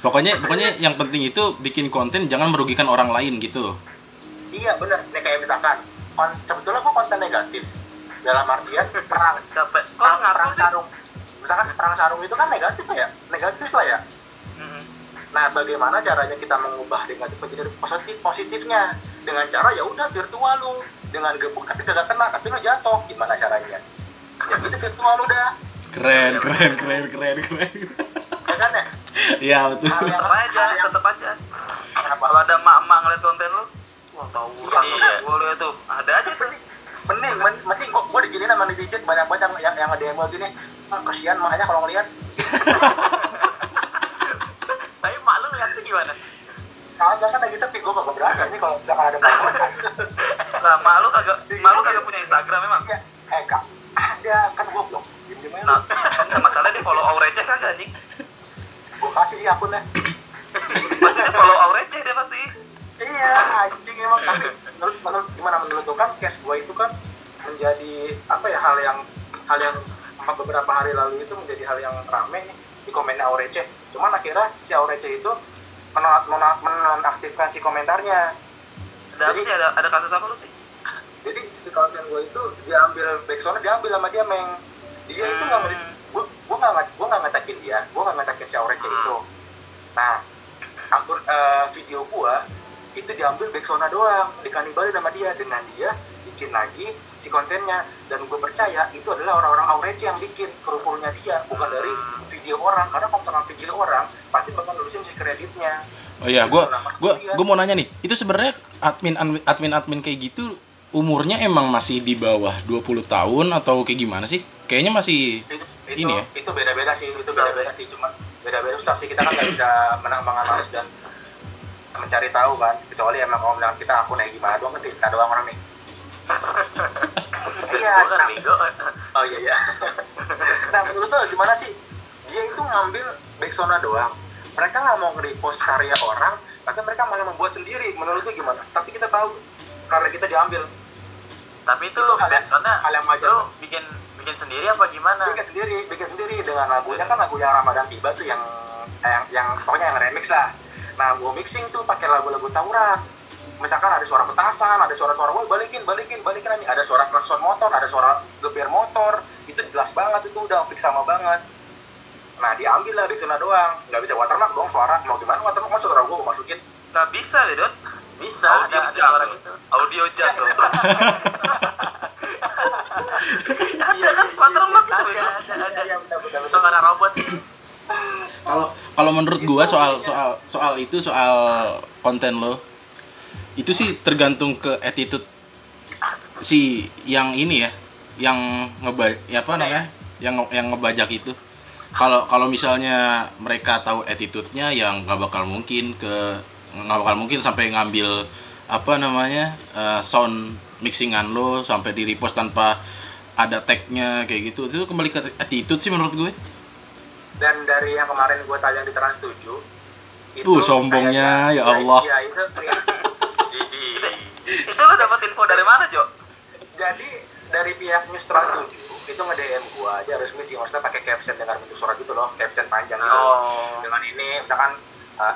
Pokoknya yang penting itu bikin konten jangan merugikan orang lain gitu. Iya benar. Nih kayak misalkan, sebetulnya gua konten negatif dalam artian perang sarung. Misalkan perang sarung itu kan negatif lah ya. Nah, bagaimana caranya kita mengubah negatif menjadi positifnya? Dengan cara ya udah virtual lu, dengan gebuk tapi kagak kena, tapi lu jatuh, gimana caranya? Ya gitu virtual lu dah. Keren. Ya kan ya? Iya betul. Tetep aja. Kalau ada mak-mak ngeliat konten lu, wah tawuran gua lu itu. Ada aja tuh. Mending gua diginiin sama netizen banyak-banyak yang nge-demo gini. Kasihan maknya kalau ngeliat. Tapi mak lu ngeliatnya gimana? Kalau kan lagi sepi, gue gak berani sih kalau misalkan ada perempuan. Nah, mak lu kagak punya Instagram emang? Iya, kak. Ada, kan gue blog. Nah, masalahnya dia follow Aureceh kan gak, anjing? Gue kasih sih akunnya. Maksudnya follow Aureceh dia pasti. Iya, anjing emang. Tapi menurut gue kan, case gue itu kan menjadi apa ya, hal yang beberapa hari lalu itu menjadi hal yang rame nih di komennya Aureceh. Cuman akhirnya si Aureceh itu menonaktifkan si komentarnya. Jadi sih ada kasus apa lu sih? Jadi si konten gue itu diambil backsoundnya, diambil sama dia meng. Dia itu nggak mau. Gue nggak ngatakin dia. Gue nggak ngatakin si Aureceh itu. Nah, video gue itu diambil backsoundnya doang, dikanibali sama dia, dengan dia bikin lagi si kontennya. Dan gue percaya itu adalah orang-orang Aureceh yang bikin kerupulnya dia, bukan dari video orang, karena komponen video orang pasti bakal nulisin si kreditnya. Oh iya, gue mau nanya nih, itu sebenarnya admin kayak gitu umurnya emang masih di bawah 20 tahun atau kayak gimana sih? Kayaknya masih itu, ini ya. Itu beda-beda sih, cuman beda-beda susah sih, kita kan nggak bisa menang-menganalus dan mencari tahu kan, kecuali emang kalau bilang kita akunnya gimana doang kan, kita doang orang nih. Iya, oh iya. Nah, menurut lo gimana sih? Dia itu ngambil backsoundnya doang. Mereka nggak mau nge-repost karya orang, tapi mereka malah membuat sendiri. Menurut itu gimana? Tapi kita tahu karena kita diambil. Tapi itu backsoundnya lo bikin sendiri apa gimana? Bikin sendiri dengan lagunya kan lagu yang Ramadan tiba tuh yang pokoknya yang remix lah. Nah, gue mixing tuh pakai lagu-lagu tawuran. Misalkan ada suara petasan, ada suara-suara woi balikin aja, ada suara klakson motor, ada suara geber motor, itu jelas banget, itu udah fix sama banget. Nah, diambil lah backsoundnya doang. Nggak bisa watermark dong suara. Mau gimana watermark? Masa suara gue masukin? Nggak bisa deh, Don. Bisa. Audio jatuh. Gitu. Audio jatuh. Iya kan, watermark ada. Suara robot. Kalau menurut gue soal konten lo, itu sih tergantung ke attitude si yang ini ya, yang yang ngebajak itu. Kalau misalnya mereka tahu attitude-nya, yang nggak bakal mungkin sampai ngambil sound mixingan lo sampai di repost tanpa ada tag-nya kayak gitu. Itu kembali ke attitude sih menurut gue. Dan dari yang kemarin gue tayang di Trans 7 itu sombongnya ya Allah. Ya, itu lo dapat info dari mana, Jo? Jadi dari pihak News Trans 7 itu nge-DM gue aja, resmi sih, maksudnya pakai caption dengan bentuk surat gitu loh, caption panjang gitu loh. Dengan ini, misalkan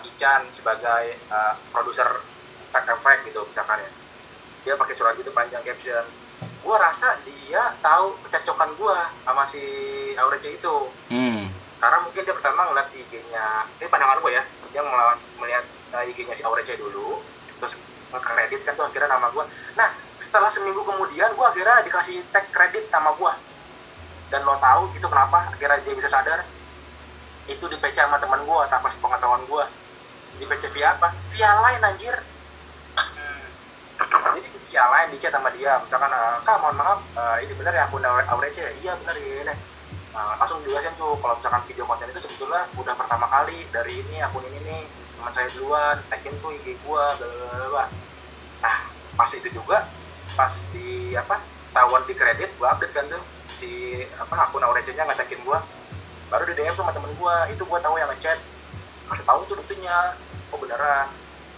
Ican sebagai produser effect gitu misalkan ya, dia pakai surat gitu panjang caption. Gue rasa dia tahu kecocokan gue sama si Aureceh itu. Karena mungkin dia pertama ngeliat si IG-nya, ini pandangan gue ya, dia melihat IG-nya si Aureceh dulu, terus nge-credit kan tuh akhirnya nama gue. Nah, setelah seminggu kemudian gue akhirnya dikasih tag kredit sama gue. Dan lo tahu itu kenapa akhirnya dia bisa sadar? Itu di-PC sama teman gue tanpa sepengetahuan gue. Di-PC via apa? Via lain anjir. Jadi via line di chat sama dia, misalkan kak mohon maaf ini benar ya akun Aureceh, iya benar ya deh. Langsung jelasin tuh kalau misalkan video konten itu sebetulnya udah pertama kali dari ini akun ini nih teman saya duluan tagin tuh IG gua blablabla. Nah pas itu juga pas di apa tawon di kredit gua update kan tuh si apa akun Aurecehnya nggak tagin gua, baru di DM sama temen gua itu gua tahu yang ngechat kasih tahu tuh buktinya oh beneran.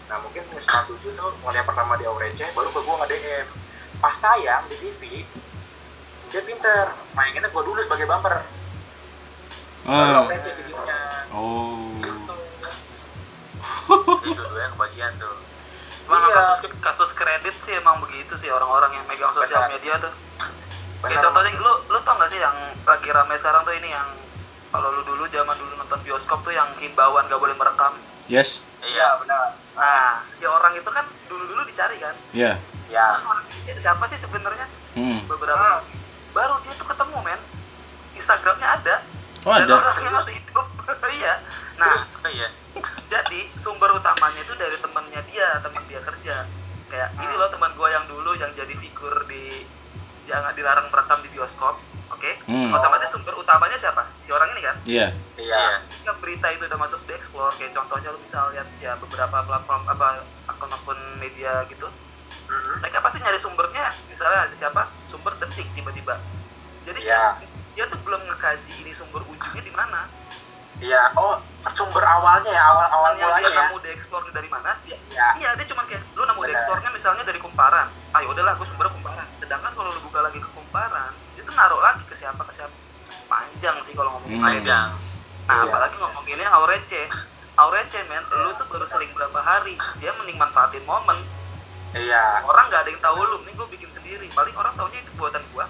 Nah mungkin setelah 7 tuh mulai pertama di Aureceh baru ke gua nge-DM pas tayang di TV. Dia pinter, maininnya gua dulu sebagai bumper baru Aureceh videonya gitu itu dulu yang kebagian tuh. Cuma iya. kasus kredit sih emang begitu sih orang-orang yang megang sosial media tuh. Ya, contohnya lu tau gak sih yang lagi ramai sekarang tuh ini yang kalau lu dulu zaman dulu nonton bioskop tuh yang himbauan gak boleh merekam. Yes. Iya benar. Nah, si orang itu kan dulu-dulu dicari kan? Iya. Yeah. Ya. Siapa sih sebenarnya? Beberapa. Baru dia tuh ketemu men. Instagramnya ada. Oh dan ada. Dan orangnya masih hidup. Iya. Nah. Terus, iya. Jadi sumber utamanya itu dari temannya dia, teman dia kerja. Kayak ini loh teman gue yang dulu yang jadi figur di jangan dilarang merekam di bioskop. Oke. Otomatis sumber utamanya siapa? Si orang ini kan? Iya. Iya. Jika berita itu udah masuk di explore, kayak contohnya lu bisa lihat ya beberapa platform apa akun-akun media gitu. Mereka pasti nyari sumbernya, misalnya siapa? Sumber Detik tiba-tiba. Jadi dia tuh belum ngekaji ini sumber ujungnya di mana. Iya. Oh, sumber awalnya ya, awal-awal mulanya ya. Nemu di explore dari mana? Iya. Iya, ya, dia cuma kayak lu nemu di explore-nya misalnya dari Kumparan. Ayo udahlah, gua sumber Kumparan. Sedangkan kalau lu buka lagi ke Kumparan, itu naruh lagi ke siapa. Panjang sih kalau ngomongin panjang. Nah, apalagi ngomonginnya Aureceh men, lu tuh baru sering berapa hari, dia mending manfaatin momen. Iya. Orang nggak ada yang tahu lu, nih gue bikin sendiri. Paling orang taunya itu buatan gua.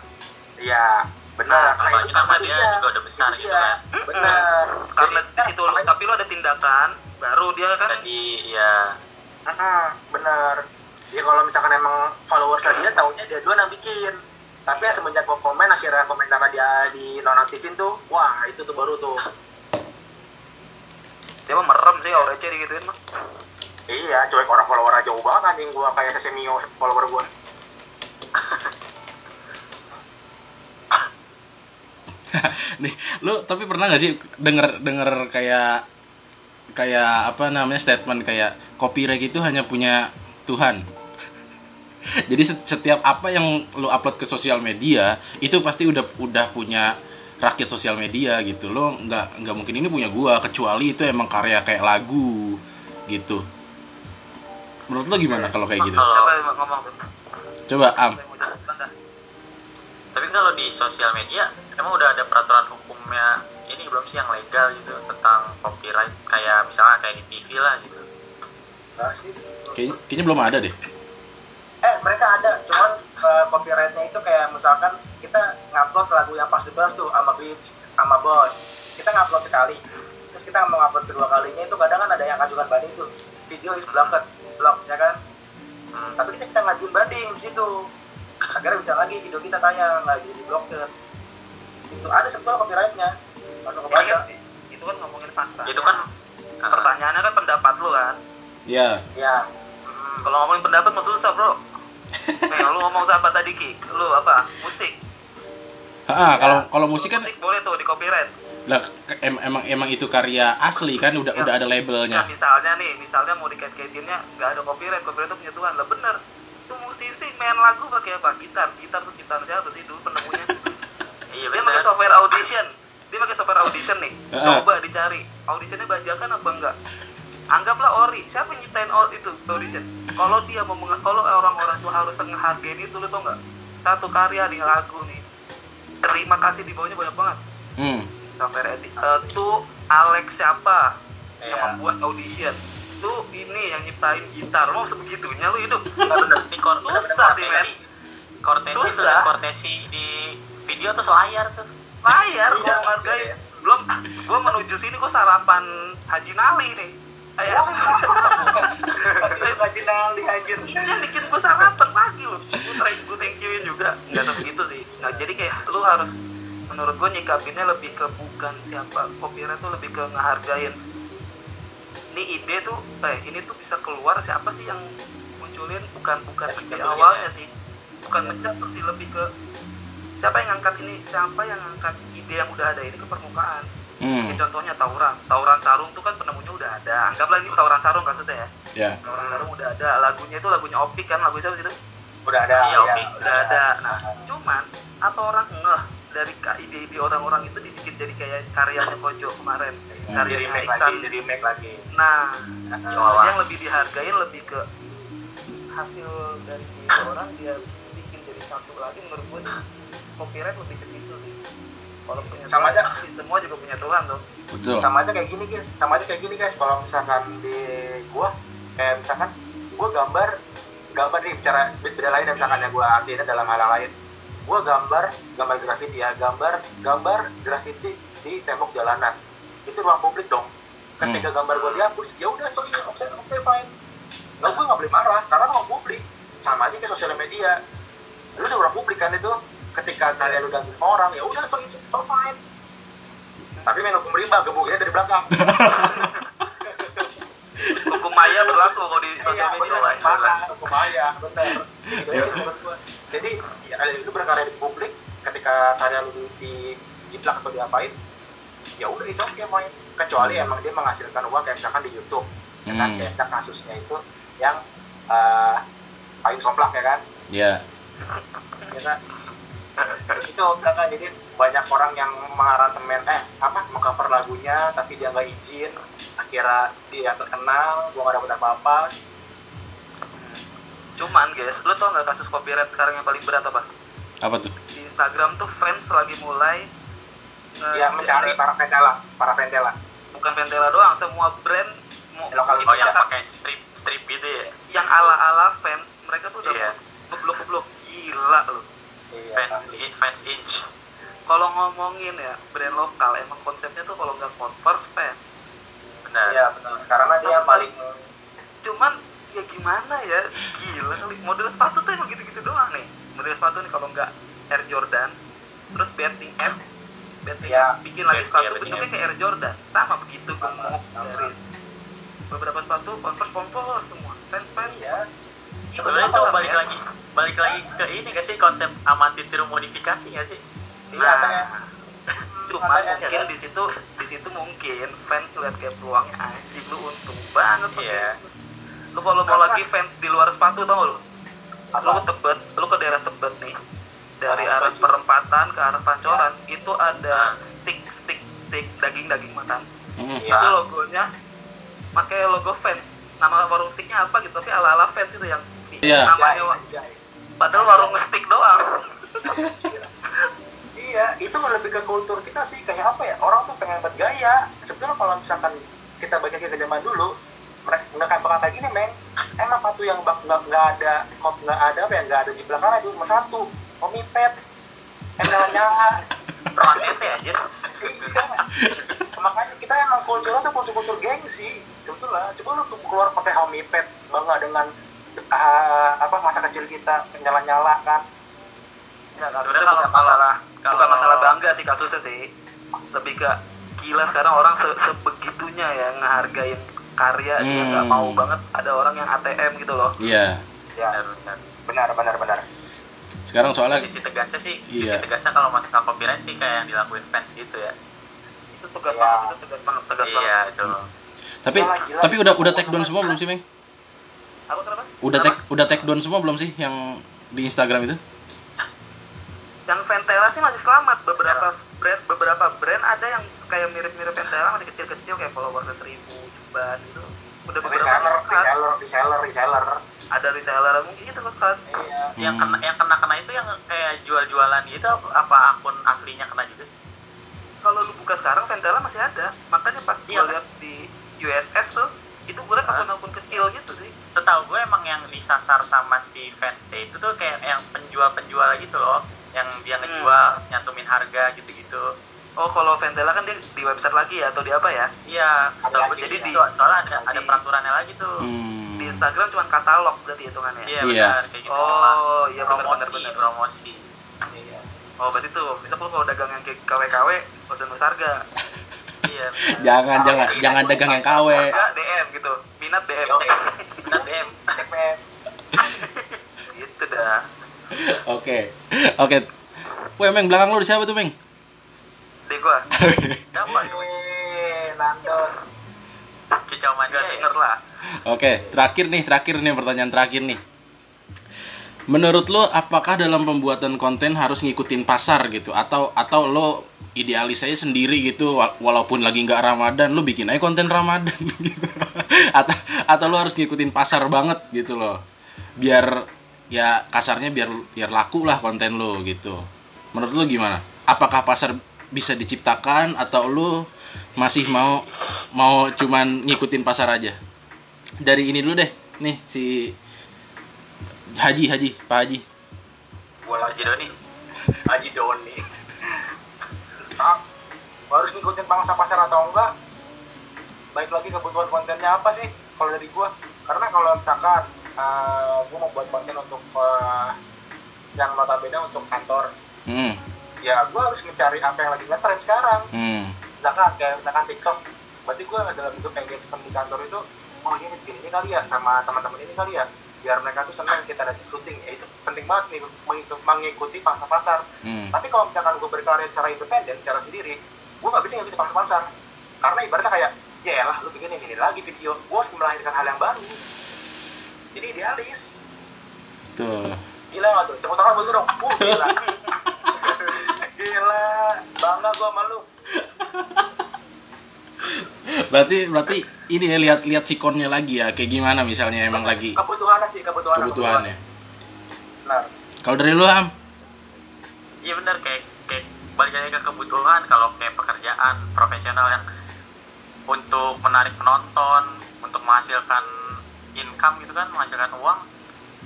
Iya, benar. Nah, itu karena dia juga udah besar gitu kan. Benar. Karena itu lu, tapi lu ada tindakan, baru dia kan. Jadi, ya. Benar. Dia kalau misalkan emang followers dia taunya dia duluan yang bikin. Tapi ya semenjak gue komen, akhirnya komen sama dia di nonaktifin tuh, wah itu tuh baru tuh. Dia mah merem sih, Aureceh digituin mah. Iya, cuek orang follower aja jauh banget anjing gue, kayak sesemio follower gue. Nih, lu tapi pernah gak sih denger kayak apa namanya statement kayak copyright itu hanya punya Tuhan? Jadi setiap apa yang lo upload ke sosial media itu pasti udah punya rakyat sosial media gitu. Lo nggak mungkin ini punya gua kecuali itu emang karya kayak lagu gitu. Menurut lo gimana kalau kayak gitu? Coba Tapi kalau di sosial media emang udah ada peraturan hukumnya ini belum sih yang legal gitu tentang copyright kayak misalnya kayak di TV lah gitu. Kayaknya belum ada deh. Mereka ada, cuman copyright-nya itu kayak misalkan kita ngupload lagu yang pas dibahas tuh sama Beach, sama Bos. Kita ngupload sekali, terus kita mau ngupload kedua kalinya itu kadang kan ada yang ajukan banding tuh. Video is blocked, ya kan? Tapi kita bisa ngajuin banding di situ. Akhirnya bisa lagi video kita tayang, nggak jadi blocked. Itu ada sebetulnya copyright-nya. Masuk ke bagian. Itu kan ngomongin fakta. Itu kan pertanyaannya kan pendapat lu kan? Iya. Iya. Kalau ngomongin pendapat mah susah, bro. Nih, lu ngomong apa tadi, Ki? Lu apa? Musik. Kalau musik kan musik boleh tuh di copyright. Lah, emang itu karya asli kan udah ada labelnya. Nah, misalnya mau dikait-kaitinnya enggak ada copyright itu punya Tuhan. Lah bener. Itu musisi main lagu pakai apa? Gitar tuh gitarnya berarti dulu penemunya. Iya, dia pakai software Audition. Dia pakai software Audition nih. Coba dicari. Auditionnya bajakan apa enggak? Anggaplah ori, siapa yang nyiptain ori itu Audition? Kalau orang-orang tuh harus ngehargain itu, lu tau nggak? Satu karya nih lagu nih, terima kasih di bawahnya banyak banget. Software editor tuh Alex siapa yang membuat Audition? Tuh ini yang nyiptain gitar, mau sebegitunya lu hidup? Susah sih men. Kortesi di video tuh selayar tuh. Layar, gua menghargai. Belum, gua menuju sini gua sarapan Haji Nali nih. Ayah, pasti vaginal dihajar. Ini yang bikin gue sarapan pagi loh. Gue thank you-in juga. Gak tau begitu sih. Nah jadi kayak lu harus menurut gue nyikapinnya lebih ke bukan siapa copyright tuh lebih ke ngehargain. Ini ide tuh, ini tuh bisa keluar siapa sih yang munculin bukan di awalnya sih, bukan mencetus sih, lebih ke siapa yang ngangkat ini, siapa yang ngangkat ide yang udah ada ini ke permukaan. Jadi, contohnya tawuran sarung tuh kan penemunya udah ada, anggaplah ini tawuran sarung kasusnya ya. Tawuran sarung udah ada, lagunya itu lagunya Opik kan, lagunya siapa itu? Udah ada, ya, Opik udah ada. Nah, cuman apa orang ngeh dari ide-ide orang-orang itu dibikin jadi kayak karyanya Kojo kemarin, karyanya Iksan, jadi remake lagi. Nah, yang lebih dihargain lebih ke hasil dari orang, dia bikin jadi satu lagi. Menurut gue copyright lebih ke situ sih. Kalau punya sama aja, semua juga punya Tuhan tuh. Betul. Sama aja kayak gini guys. Kalau misalkan di gue, kayak misalkan gue gambar nih, cara beda lain ya, misalkan yang gue artinya dalam hal lain. Gue gambar grafiti ya, gambar grafiti di tembok jalanan, itu ruang publik dong. Ketika gambar gue dihapus, ya udah sorry, oke, fine. Nah, gue nggak boleh marah karena ruang publik. Sama aja kayak sosial media, lu di ruang publik kan itu. Ketika kalian udah ngomong orang, ya udah sorry, fine. Tapi main hukum rimba, gebuknya dari belakang. Hukum maya berlaku kalau di sosial media lain. Hukum maya, bener. Jadi ya, lu berkarya di publik, ketika karya lu dijiplak atau diapain, ya udah isok ya main. Kecuali emang dia menghasilkan uang, kayak misalkan di YouTube, ya kan? Kayak misalkan kasusnya itu yang payung somplak ya kan? Iya. Yeah. Ya kan? Itu kan jadi banyak orang yang mengaransemen mengcover lagunya tapi dia nggak izin, akhirnya dia terkenal, gua nggak dapet apa-apa. Cuman guys, lu tau nggak kasus copyright sekarang yang paling berat apa tuh? Di Instagram tuh fans lagi mulai mencari para Ventela, bukan Ventela doang, semua brand lokal yang pakai strip gitu ya, yang ala fans mereka tuh udah keblok gila loh. Fans inch. Kalau ngomongin ya brand lokal, emang konsepnya tuh kalau nggak Converse fans. Benar. Iya benar. Karena dia paling. Cuman ya gimana ya, gila kali. Model sepatu tuh emang gitu-gitu doang nih. Model sepatu nih kalau nggak Air Jordan, terus betting app bikin lagi sepatu bentuknya kayak Air Jordan, sama begitu gemuk. Beberapa sepatu Converse semua. Fans ya. Sebenarnya tuh balik lagi ke ini gak sih, konsep amatir modifikasi gak sih? Nah, cuma mungkin di situ mungkin fans lihat kayak peluangnya, anjing lu untung banget. Iya. Lu kalau mau lagi fans di luar sepatu tau lu? Lu ke daerah Tebet nih, dari arah perempatan ke arah Pacoran itu ada stick daging makan. Itu logonya, pakai logo fans. Nama warung sticknya apa gitu, tapi ala fans itu yang namanya padahal warung stick doang. Iya, itu lebih ke kultur kita sih, kayak apa ya, orang tuh pengen buat gaya. Sebetulnya kalau misalkan kita balik ke zaman dulu, mereka nggak bakal kayak gini, Meng. Emang satu yang nggak ada jeplakan aja, cuma satu komipet, nyala rotete aja. Makanya kita emang kulturnya tuh kultur gengsi sebetulnya. Coba lu keluar pakai homipet, bangga dengan masa kecil kita, nyala-nyala kan. Ya, sebenarnya bukan masalah bangga sih kasusnya sih, lebih ke gila sekarang orang sebegitunya ya ngehargain karya. Dia nggak mau banget ada orang yang ATM gitu loh. Iya. Yeah. Benar. Sekarang soalnya sisi tegasnya kalau masalah copyright sih kayak yang dilakuin fans gitu ya. Itu tegas banget. Iya, itu. Tapi udah take down semua belum sih, Meng? Apa kenapa? Udah take down semua belum sih yang di Instagram itu? Yang Ventela sih masih selamat, beberapa brand ada yang kayak mirip-mirip Ventela, masih kecil-kecil kayak followersnya 1,000 cobaan itu. Udah reseller. Ada reseller mungkin gitu loh kan. Iya. Yang kena itu yang kayak jual-jualan gitu, apa akun aslinya kena juga sih? Kalau lu buka sekarang Ventela masih ada, makanya pas gue lihat di USS tuh itu gue liat akun-akun kecil gitu sih. Setahu gue emang yang disasar sama si fansnya itu tuh kayak yang penjual-penjual gitu loh, yang dia ngejual nyantumin harga gitu-gitu. Oh, kalau Ventela kan dia di website lagi ya atau di apa ya? Iya, setahu gue jadi di soalnya ada peraturannya lagi tuh. Di Instagram cuma katalog berarti hitungannya. Iya. Benar kayak gitu. Oh, iya benar promosi. Iya. Oh, berarti tuh bisa kalau dagang yang kayak KW-KW bosan harga. Iya. Jangan dagang yang KW. DM gitu. Minat DM. DM. udah. Oke. Weh, Meng, belakang lu siapa tuh, Meng? Di gua. Siapa tuh? Nandor. Kicau manja denger lah. Oke, terakhir nih pertanyaan terakhir nih. Menurut lo, apakah dalam pembuatan konten harus ngikutin pasar gitu? Atau lo idealis aja sendiri gitu, walaupun lagi nggak Ramadan, lo bikin aja konten Ramadan gitu. Atau lo harus ngikutin pasar banget gitu lo, biar ya kasarnya biar laku lah konten lo gitu. Menurut lo gimana? Apakah pasar bisa diciptakan atau lo masih mau cuman ngikutin pasar aja? Dari ini dulu deh, nih si Pak Haji. Gua Haji Doni. Nah, harus ngikutin pangsa pasar atau enggak? Baik lagi kebutuhan kontennya apa sih? Kalau dari gua, karena kalau misalkan gua mau buat konten untuk yang notabene untuk kantor, ya gua harus mencari apa yang lagi ngetren sekarang. Misalkan TikTok, berarti gua dalam bentuk engagement di kantor itu, oh ini kali ya, sama teman-teman ini kali ya, biar mereka tuh senang kita ada syuting. Ya itu penting banget nih, mengikuti pangsa pasar. Tapi kalau misalkan gue berkarya secara independen, secara sendiri, gue gak bisa ngikuti pangsa pasar. Karena ibaratnya kayak, yaelah lu bikin ini lagi video, gue harus melahirkan hal yang baru. Jadi idealis. Tuh. Gila gak tuh? Cepet tangan buat lu dong. Gila. Gila. Bangga gue sama lu. Berarti ini ya, lihat sikonnya lagi ya, kayak gimana misalnya emang lagi kebutuhannya. Benar. Kalau dari lu, Ham? Iya benar, kayak balik lagi ke kebutuhan. Kalau kayak pekerjaan profesional yang untuk menarik penonton, untuk menghasilkan income gitu kan, menghasilkan uang,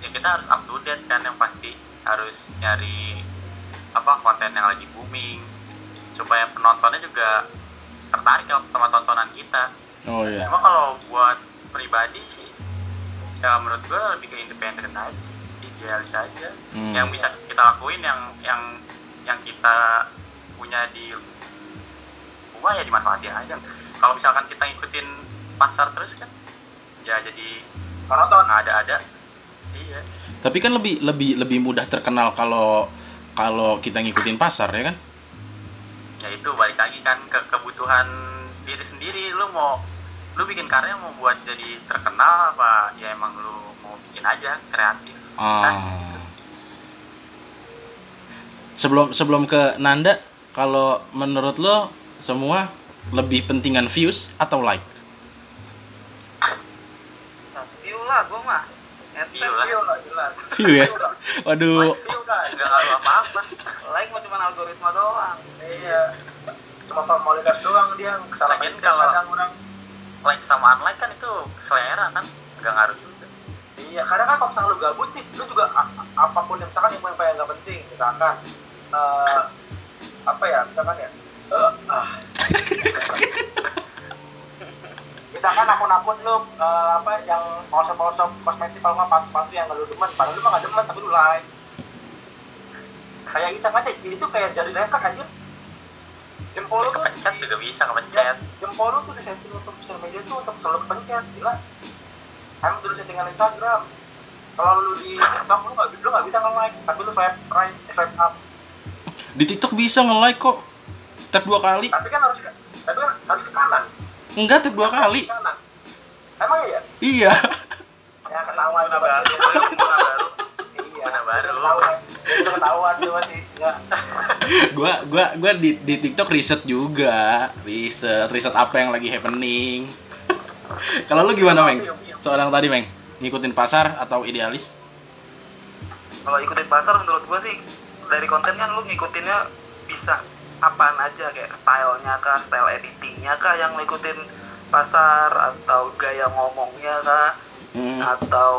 ya kita harus up to date kan, yang pasti harus nyari konten yang lagi booming supaya penontonnya juga tertarik sama tontonan kita. Oh iya. Cuma kalau buat pribadi sih, ya menurut gue lebih ke independen aja sih, idealis aja. Yang bisa kita lakuin, yang kita punya di rumah ya dimanfaatin aja. Kalau misalkan kita ngikutin pasar terus kan, ya jadi penonton ada. Iya. Tapi kan lebih mudah terkenal kalau kita ngikutin pasar ya kan? Ya itu balik lagi kan ke kebutuhan diri sendiri. Lu bikin karya mau buat jadi terkenal apa ya emang lu mau bikin aja kreatif. Sebelum ke Nanda, kalau menurut lu semua lebih pentingan views atau like? View lah gua mah. View lah jelas. View ya. Waduh. Like mah cuma algoritma doang. Iya. Cuma formalitas doang dia. Kesalahan kadang orang like sama unlike kan itu selera kan, enggak ngaruh juga. Iya, kadang kan kalau misalkan lu gabut nih, lu juga apapun yang enggak penting, misalkan misalkan akun-akun lu yang polosop-polosop kosmetik kalau enggak patu yang lu demen, padahal lu enggak demen tapi lu like. Kayak iseng aja, itu kayak jari refleks aja. Jempol lu kepencet juga bisa kepencet. Jempol lu tuh di setting untuk social media tuh untuk selalu kepencet, gila. Kamu dulu settingan Instagram. Kalau lu di TikTok lu nggak bisa nge-like, tapi lu swipe up. Di TikTok bisa nge-like kok. Tap 2 kali. Tapi kan harus ke kanan. Enggak, tap 2 kali. Ke kanan. Emang iya? Iya. Ya ketahuan baru. Iya. Ketahuan tuh masih enggak. Gua di TikTok riset apa yang lagi happening. Kalau lu gimana, Meng? Seorang tadi, Meng, ngikutin pasar atau idealis? Kalau ikutin pasar menurut gua sih dari konten kan lu ngikutinnya bisa apaan aja, kayak stylenya kah, style editingnya kah yang ngikutin pasar, atau gaya ngomongnya kah, atau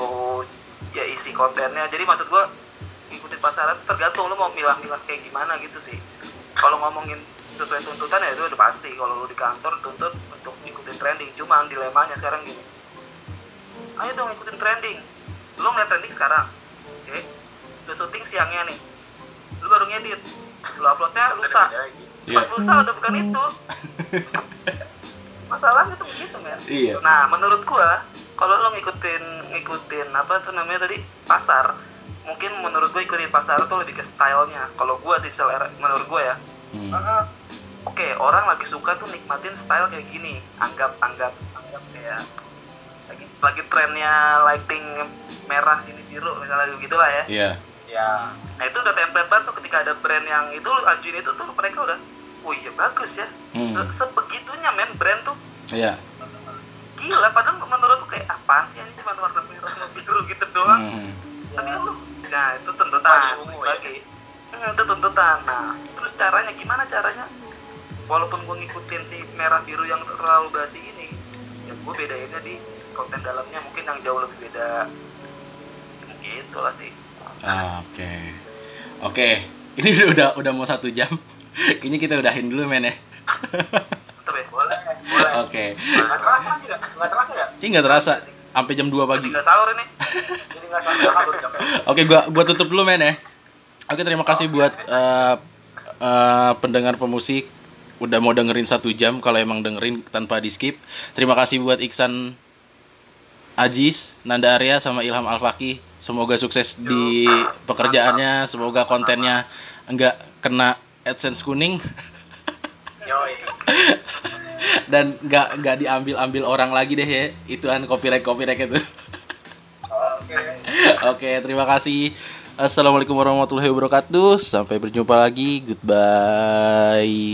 ya isi kontennya. Jadi maksud gua ngikutin pasaran tergantung lu mau milah-milah kayak gimana gitu sih. Kalau ngomongin sesuai tuntutan ya itu udah pasti, kalau lu di kantor tuntut untuk ngikutin trending. Cuman dilemanya sekarang gini, ayo dong ngikutin trending, lu ngeliat trending sekarang, oke, lu syuting siangnya nih, lu baru ngedit, lu uploadnya lusa, pas lusa udah bukan itu. Masalahnya tuh begitu, men. Nah menurut gua kalau lu ngikutin pasar, mungkin menurut gue ikutin pasar tuh lebih ke stylenya. Kalau gue sih selera menurut gue ya. Oke, orang lagi suka tuh nikmatin style kayak gini, anggap kayak lagi trennya lighting merah sini biru misalnya gitulah ya. Iya. Yeah. Ya. Nah itu udah template banget tuh, ketika ada brand yang itu ajuin itu tuh mereka udah, oh iya bagus ya. Sebegitunya men brand tuh. Iya. Yeah. Gila, padahal menurut kayak apaan sih ini cuma warna merah sama biru gitu doang. Tapi lu, nah itu tuntutan bagi. Itu tuntutan. Nah, terus caranya gimana caranya? Walaupun gue ngikutin si merah biru yang terlalu basi ini, ya gue bedainnya di konten dalamnya mungkin yang jauh lebih beda. Gitu lah sih. Oke. Ini udah mau 1 jam. Kayaknya kita udahin dulu men ya. Tetep ya, boleh. Oke. Nggak terasa. Ini nggak terasa. Sampai jam 2 pagi. Nggak sahur ini. Jadi nggak sahur jam. Oke, gue tutup dulu men ya. Oke, terima kasih buat pendengar pemusik. Udah mau dengerin 1 jam, kalau emang dengerin tanpa di-skip. Terima kasih buat Iksan Ajis, Nanda Arya, sama Ilham Al-Faqih. Semoga sukses di pekerjaannya. Semoga kontennya enggak kena AdSense kuning. Dan enggak diambil-ambil orang lagi deh ya. Ituan copyright itu. Oke, terima kasih. Assalamualaikum warahmatullahi wabarakatuh. Sampai berjumpa lagi. Goodbye.